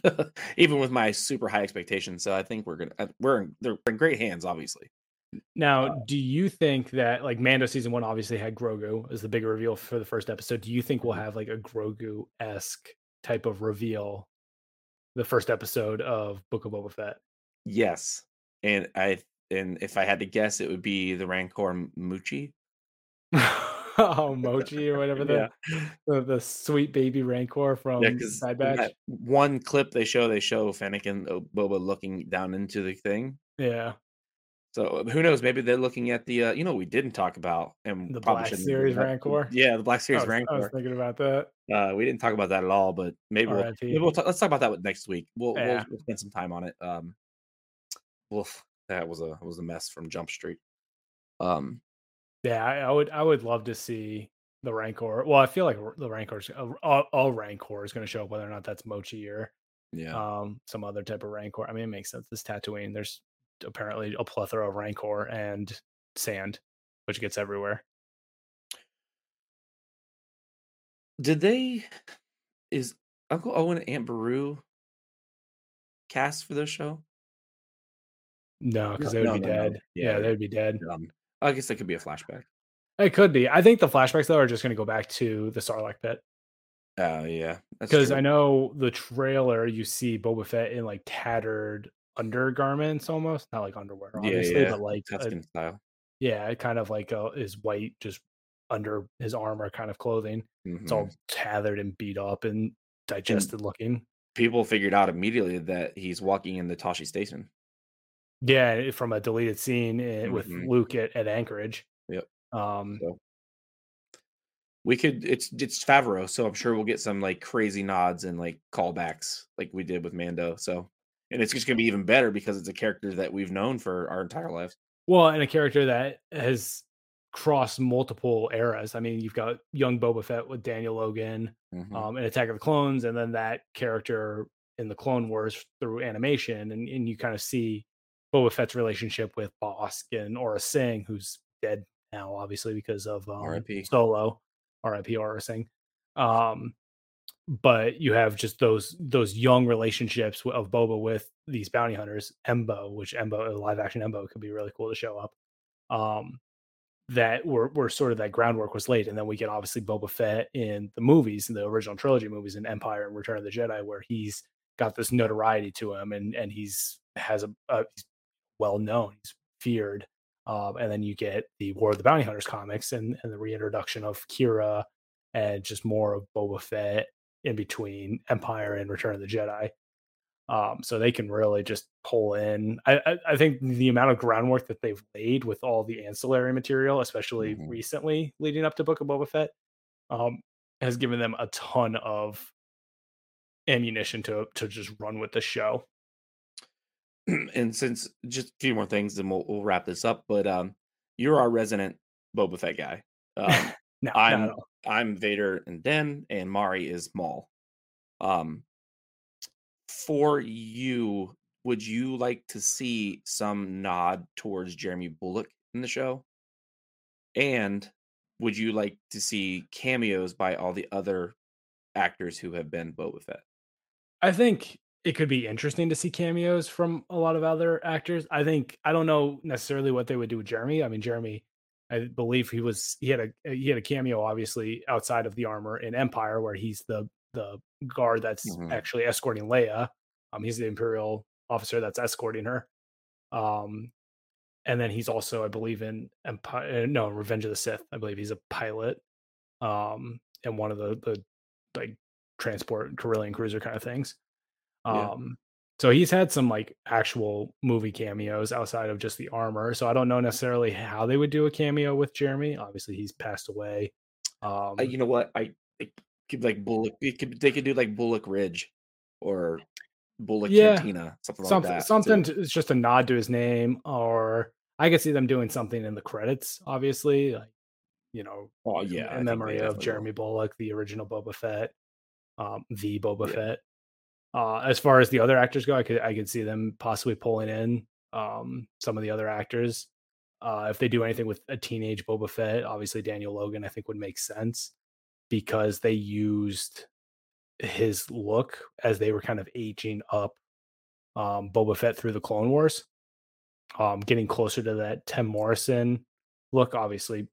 Even with my super high expectations. So I think we're going to, we're in, they're in great hands, obviously. Now, do you think that, like, Mando season one obviously had Grogu as the big reveal for the first episode? Do you think we'll have like a Grogu-esque type of reveal the first episode of Book of Boba Fett? Yes, and I and if I had to guess, it would be the Rancor Moochie. Oh, Mochi or whatever the, yeah. the the sweet baby Rancor from yeah, Side Batch. One clip they show, they show Fennec and Boba looking down into the thing. Yeah. So who knows? Maybe they're looking at the, uh, you know, we didn't talk about and the Black Series Rancor. Yeah, the Black Series I was, Rancor. I was thinking about that. Uh, we didn't talk about that at all, but maybe we'll, maybe we'll talk, let's talk about that with next week. We'll, yeah. we'll, we'll spend some time on it. Um, well, that was a was a mess from Jump Street. Um, yeah, I, I would I would love to see the Rancor. Well, I feel like the Rancor, all, all Rancor is going to show up, whether or not that's Mochi or yeah, um, some other type of Rancor. I mean, it makes sense. This Tatooine, there's apparently a plethora of Rancor and sand, which gets everywhere. Did they... Is Uncle Owen and Aunt Beru cast for this show? No, because no, they would no, be no, dead. No. Yeah, yeah, they would be dead. Um, I guess that could be a flashback. It could be. I think the flashbacks, though, are just going to go back to the Sarlacc pit. Oh, yeah. Because I know the trailer, you see Boba Fett in, like, tattered undergarments, almost not like underwear, obviously, yeah, yeah. but like a, style. Yeah, kind of like a, his white, just under his armor kind of clothing. Mm-hmm. It's all tattered and beat up and digested and looking. People figured out immediately that he's walking in the Tashi Station. Yeah, from a deleted scene mm-hmm. with Luke at, at Anchorage. Yep. Um, so. We could. It's it's Favreau, so I'm sure we'll get some like crazy nods and like callbacks, like we did with Mando. So. And it's just going to be even better because it's a character that we've known for our entire lives. Well, and a character that has crossed multiple eras. I mean, you've got young Boba Fett with Daniel Logan mm-hmm. um, in Attack of the Clones, and then that character in the Clone Wars through animation. And, and you kind of see Boba Fett's relationship with Bosk and Aura Singh, who's dead now, obviously, because of um, R I P Solo, R I P Aura Singh. Um, But you have just those those young relationships of Boba with these bounty hunters, Embo, which Embo, live action Embo, could be really cool to show up. Um, that were were sort of that groundwork was laid, and then we get obviously Boba Fett in the movies, in the original trilogy movies, in Empire and Return of the Jedi, where he's got this notoriety to him, and and he's has a, a he's well known, he's feared. Um, and then you get the War of the Bounty Hunters comics and and the reintroduction of Kira, and just more of Boba Fett in between Empire and Return of the Jedi. Um, so they can really just pull in. I, I, I think the amount of groundwork that they've laid with all the ancillary material, especially mm-hmm. recently leading up to Book of Boba Fett, um, has given them a ton of ammunition to, to just run with the show. And since just a few more things, then we'll, we'll wrap this up, but um, you're our resident Boba Fett guy. Um, no, I'm, not at all. I'm Vader and Din, and Mari is Maul. Um, for you, would you like to see some nod towards Jeremy Bullock in the show? And would you like to see cameos by all the other actors who have been Boba Fett? I think it could be interesting to see cameos from a lot of other actors. I think, I don't know necessarily what they would do with Jeremy. I mean, Jeremy... I believe he was he had a he had a cameo obviously outside of the armor in Empire, where he's the the guard that's mm-hmm. actually escorting Leia. Um, he's the Imperial officer that's escorting her. Um, and then he's also, I believe, in Empire. No, Revenge of the Sith. I believe he's a pilot. Um, and one of the the like transport Carillion cruiser kind of things. Um. Yeah. So he's had some like actual movie cameos outside of just the armor. So I don't know necessarily how they would do a cameo with Jeremy. Obviously, he's passed away. Um, uh, you know what? I, I could like Bullock. It could they could do like Bullock Ridge, or Bullock yeah. Cantina, something, something like that. Something to, it's just a nod to his name, or I could see them doing something in the credits. Obviously, like you know, oh yeah, in memory of Jeremy will. Bullock, the original Boba Fett, um, the Boba yeah. Fett. Uh, as far as the other actors go, I could I could see them possibly pulling in um, some of the other actors. Uh, if they do anything with a teenage Boba Fett, obviously Daniel Logan, I think would make sense because they used his look as they were kind of aging up um, Boba Fett through the Clone Wars, um, getting closer to that Tim Morrison look. Obviously,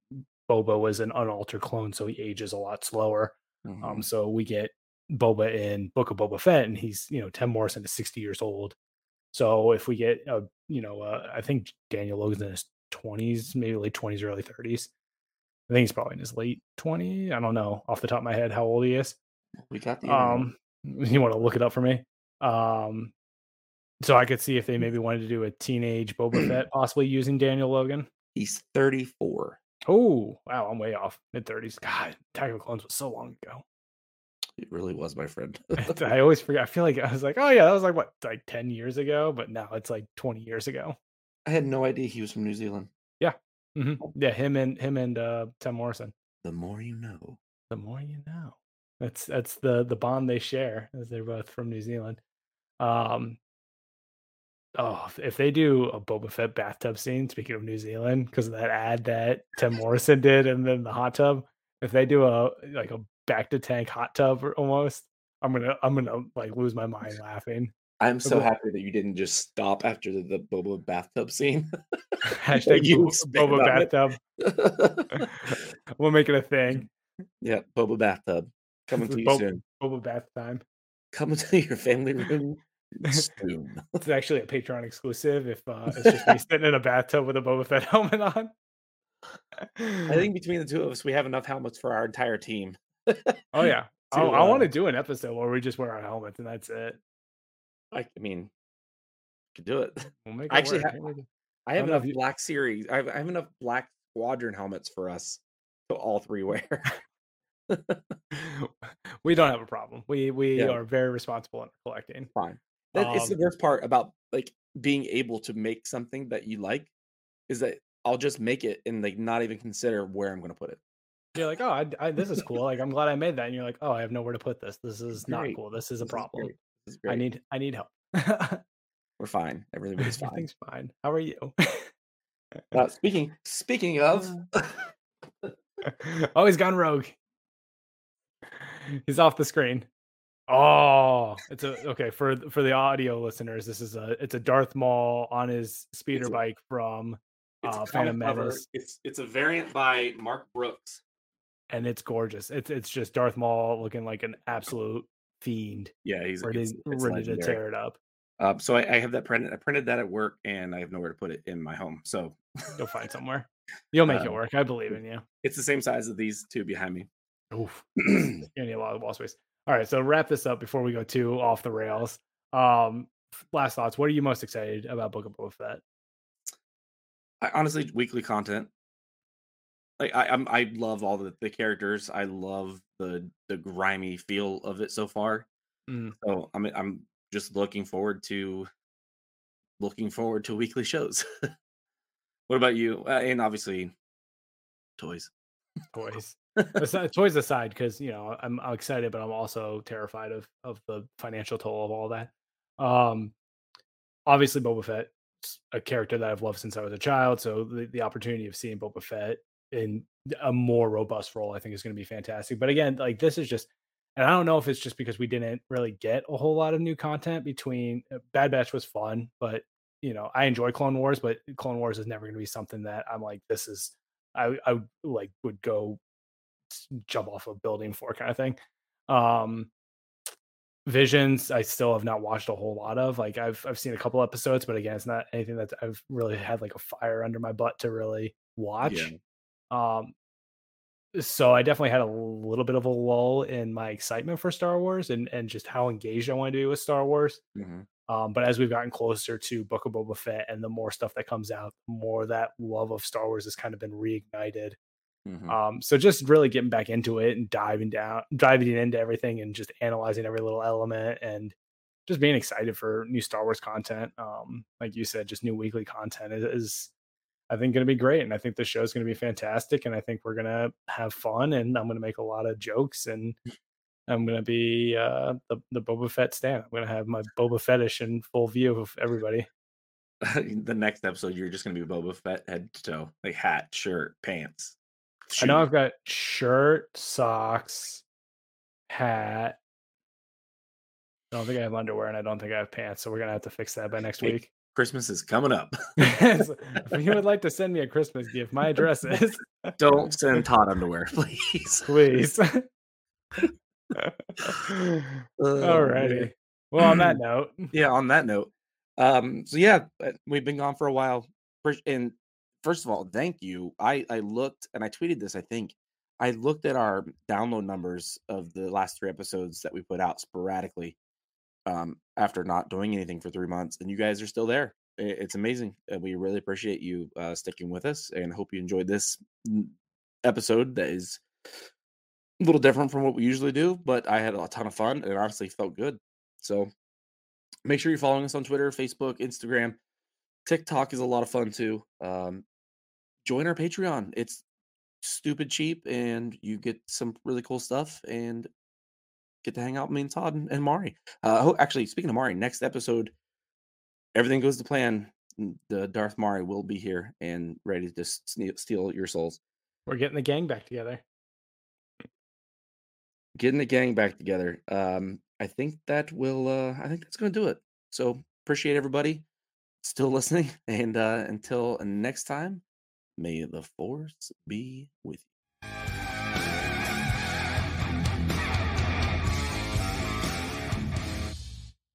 Boba was an unaltered clone, so he ages a lot slower. Mm-hmm. Um, so we get Boba in Book of Boba Fett, and he's, you know, Tim Morrison is sixty years old. So if we get, a, you know, uh, I think Daniel Logan's in his twenties, maybe late twenties, early thirties. I think he's probably in his late twenties. I don't know off the top of my head how old he is. We got the um, you want to look it up for me? Um, so I could see if they maybe wanted to do a teenage Boba Fett, possibly using Daniel Logan. He's thirty-four. Oh wow, I'm way off. Mid thirties. God, Attack of the Clones was so long ago. It really was, my friend. I always forget. I feel like I was like, oh yeah, that was like what, like ten years ago, but now it's like twenty years ago. I had no idea he was from New Zealand. Yeah, mm-hmm. yeah, him and him and uh, Tim Morrison. The more you know, the more you know. That's that's the the bond they share, as they're both from New Zealand. Um, oh, if they do a Boba Fett bathtub scene, speaking of New Zealand, because of that ad that Tim Morrison did, and then the hot tub. If they do a like a back to tank hot tub almost, i'm gonna i'm gonna like lose my mind laughing. I'm so happy that you didn't just stop after the, the Boba bathtub scene. Hashtag you Boba bathtub. We'll make it a thing. Yeah, Boba bathtub coming to you Bo- soon. Boba bath time coming to your family room soon. It's actually a Patreon exclusive if uh it's just me sitting in a bathtub with a Boba Fett helmet on. I think between the two of us we have enough helmets for our entire team. Oh yeah, to, I, I uh, want to do an episode where we just wear our helmets and that's it. I, I mean, could do it. We'll make it I actually, have, I have I enough Black Series. I have, I have enough Black Squadron helmets for us to all three wear. We don't have a problem. We we yeah. are very responsible in collecting. Fine. That um, it's the worst part about like being able to make something that you like is that I'll just make it and like not even consider where I'm going to put it. You're like, oh, I, I, this is cool. Like, I'm glad I made that. And you're like, oh, I have nowhere to put this. This is great. Not cool. This is a this problem. Is this is I need, I need help. We're fine. Everybody's fine. Everything's fine. How are you? uh, speaking, speaking of, oh, he's gone rogue. He's off the screen. Oh, it's a okay for for the audio listeners. This is a it's a Darth Maul on his speeder it's bike from uh, Phantom Menace. It's it's a variant by Mark Brooks. And it's gorgeous. It's it's just Darth Maul looking like an absolute fiend. Yeah, he's ready, it's, it's ready to tear it up. Um, so I, I have that printed. I printed that at work, and I have nowhere to put it in my home. So you'll find somewhere. You'll make um, it work. I believe in you. It's the same size as these two behind me. Oof, you need a lot of wall space. All right, so wrap this up before we go too off the rails. Um, last thoughts. What are you most excited about Book of Boba Fett? I, honestly, weekly content. Like I, I'm, I love all the, the characters. I love the the grimy feel of it so far. Mm. So I'm, I'm just looking forward to looking forward to weekly shows. What about you? Uh, and obviously, toys. Toys. Toys aside, because you know I'm, I'm excited, but I'm also terrified of of the financial toll of all that. Um, obviously, Boba Fett, a character that I've loved since I was a child. So the, the opportunity of seeing Boba Fett in a more robust role, I think, is going to be fantastic. But again, like this is just, and I don't know if it's just because we didn't really get a whole lot of new content between Bad Batch was fun, but you know, I enjoy Clone Wars, but Clone Wars is never going to be something that I'm like, this is, I, I like would go jump off a building for kind of thing. Um, Visions, I still have not watched a whole lot of. Like I've, I've seen a couple episodes, but again, it's not anything that I've really had like a fire under my butt to really watch. Yeah. Um, so I definitely had a little bit of a lull in my excitement for Star Wars and, and just how engaged I want to be with Star Wars. Mm-hmm. Um, but as we've gotten closer to Book of Boba Fett and the more stuff that comes out, the more that love of Star Wars has kind of been reignited. Mm-hmm. Um, so just really getting back into it and diving down, diving into everything and just analyzing every little element and just being excited for new Star Wars content. Um, like you said, just new weekly content is, is I think, going to be great. And I think the show is going to be fantastic. And I think we're going to have fun, and I'm going to make a lot of jokes, and I'm going to be uh, the, the Boba Fett stan. I'm going to have my Boba Fettish in full view of everybody. The next episode, you're just going to be Boba Fett head to toe, like hat, shirt, pants. Shoot. I know I've got shirt, socks, hat. I don't think I have underwear, and I don't think I have pants. So we're going to have to fix that by next hey, week. Christmas is coming up. So if you would like to send me a Christmas gift, my address is. Don't send Todd underwear, please. Please. uh, Alrighty. Well, on that note. Yeah, on that note. Um, so yeah, we've been gone for a while. And first of all, thank you. I, I looked and I tweeted this, I think. I looked at our download numbers of the last three episodes that we put out sporadically um, after not doing anything for three months. And you guys are still there. It's amazing. We really appreciate you uh, sticking with us, and hope you enjoyed this episode that is a little different from what we usually do, but I had a ton of fun and honestly felt good. So make sure you're following us on Twitter, Facebook, Instagram. TikTok is a lot of fun too. Um, join our Patreon. It's stupid cheap, and you get some really cool stuff and get to hang out with me and Todd and, and Mari. Uh, oh, actually, speaking of Mari, next episode, everything goes to plan. The Darth Mari will be here and ready to just steal your souls. We're getting the gang back together. Getting the gang back together. Um, I think that will. Uh, I think that's going to do it. So appreciate everybody still listening, and uh, until next time, may the force be with you.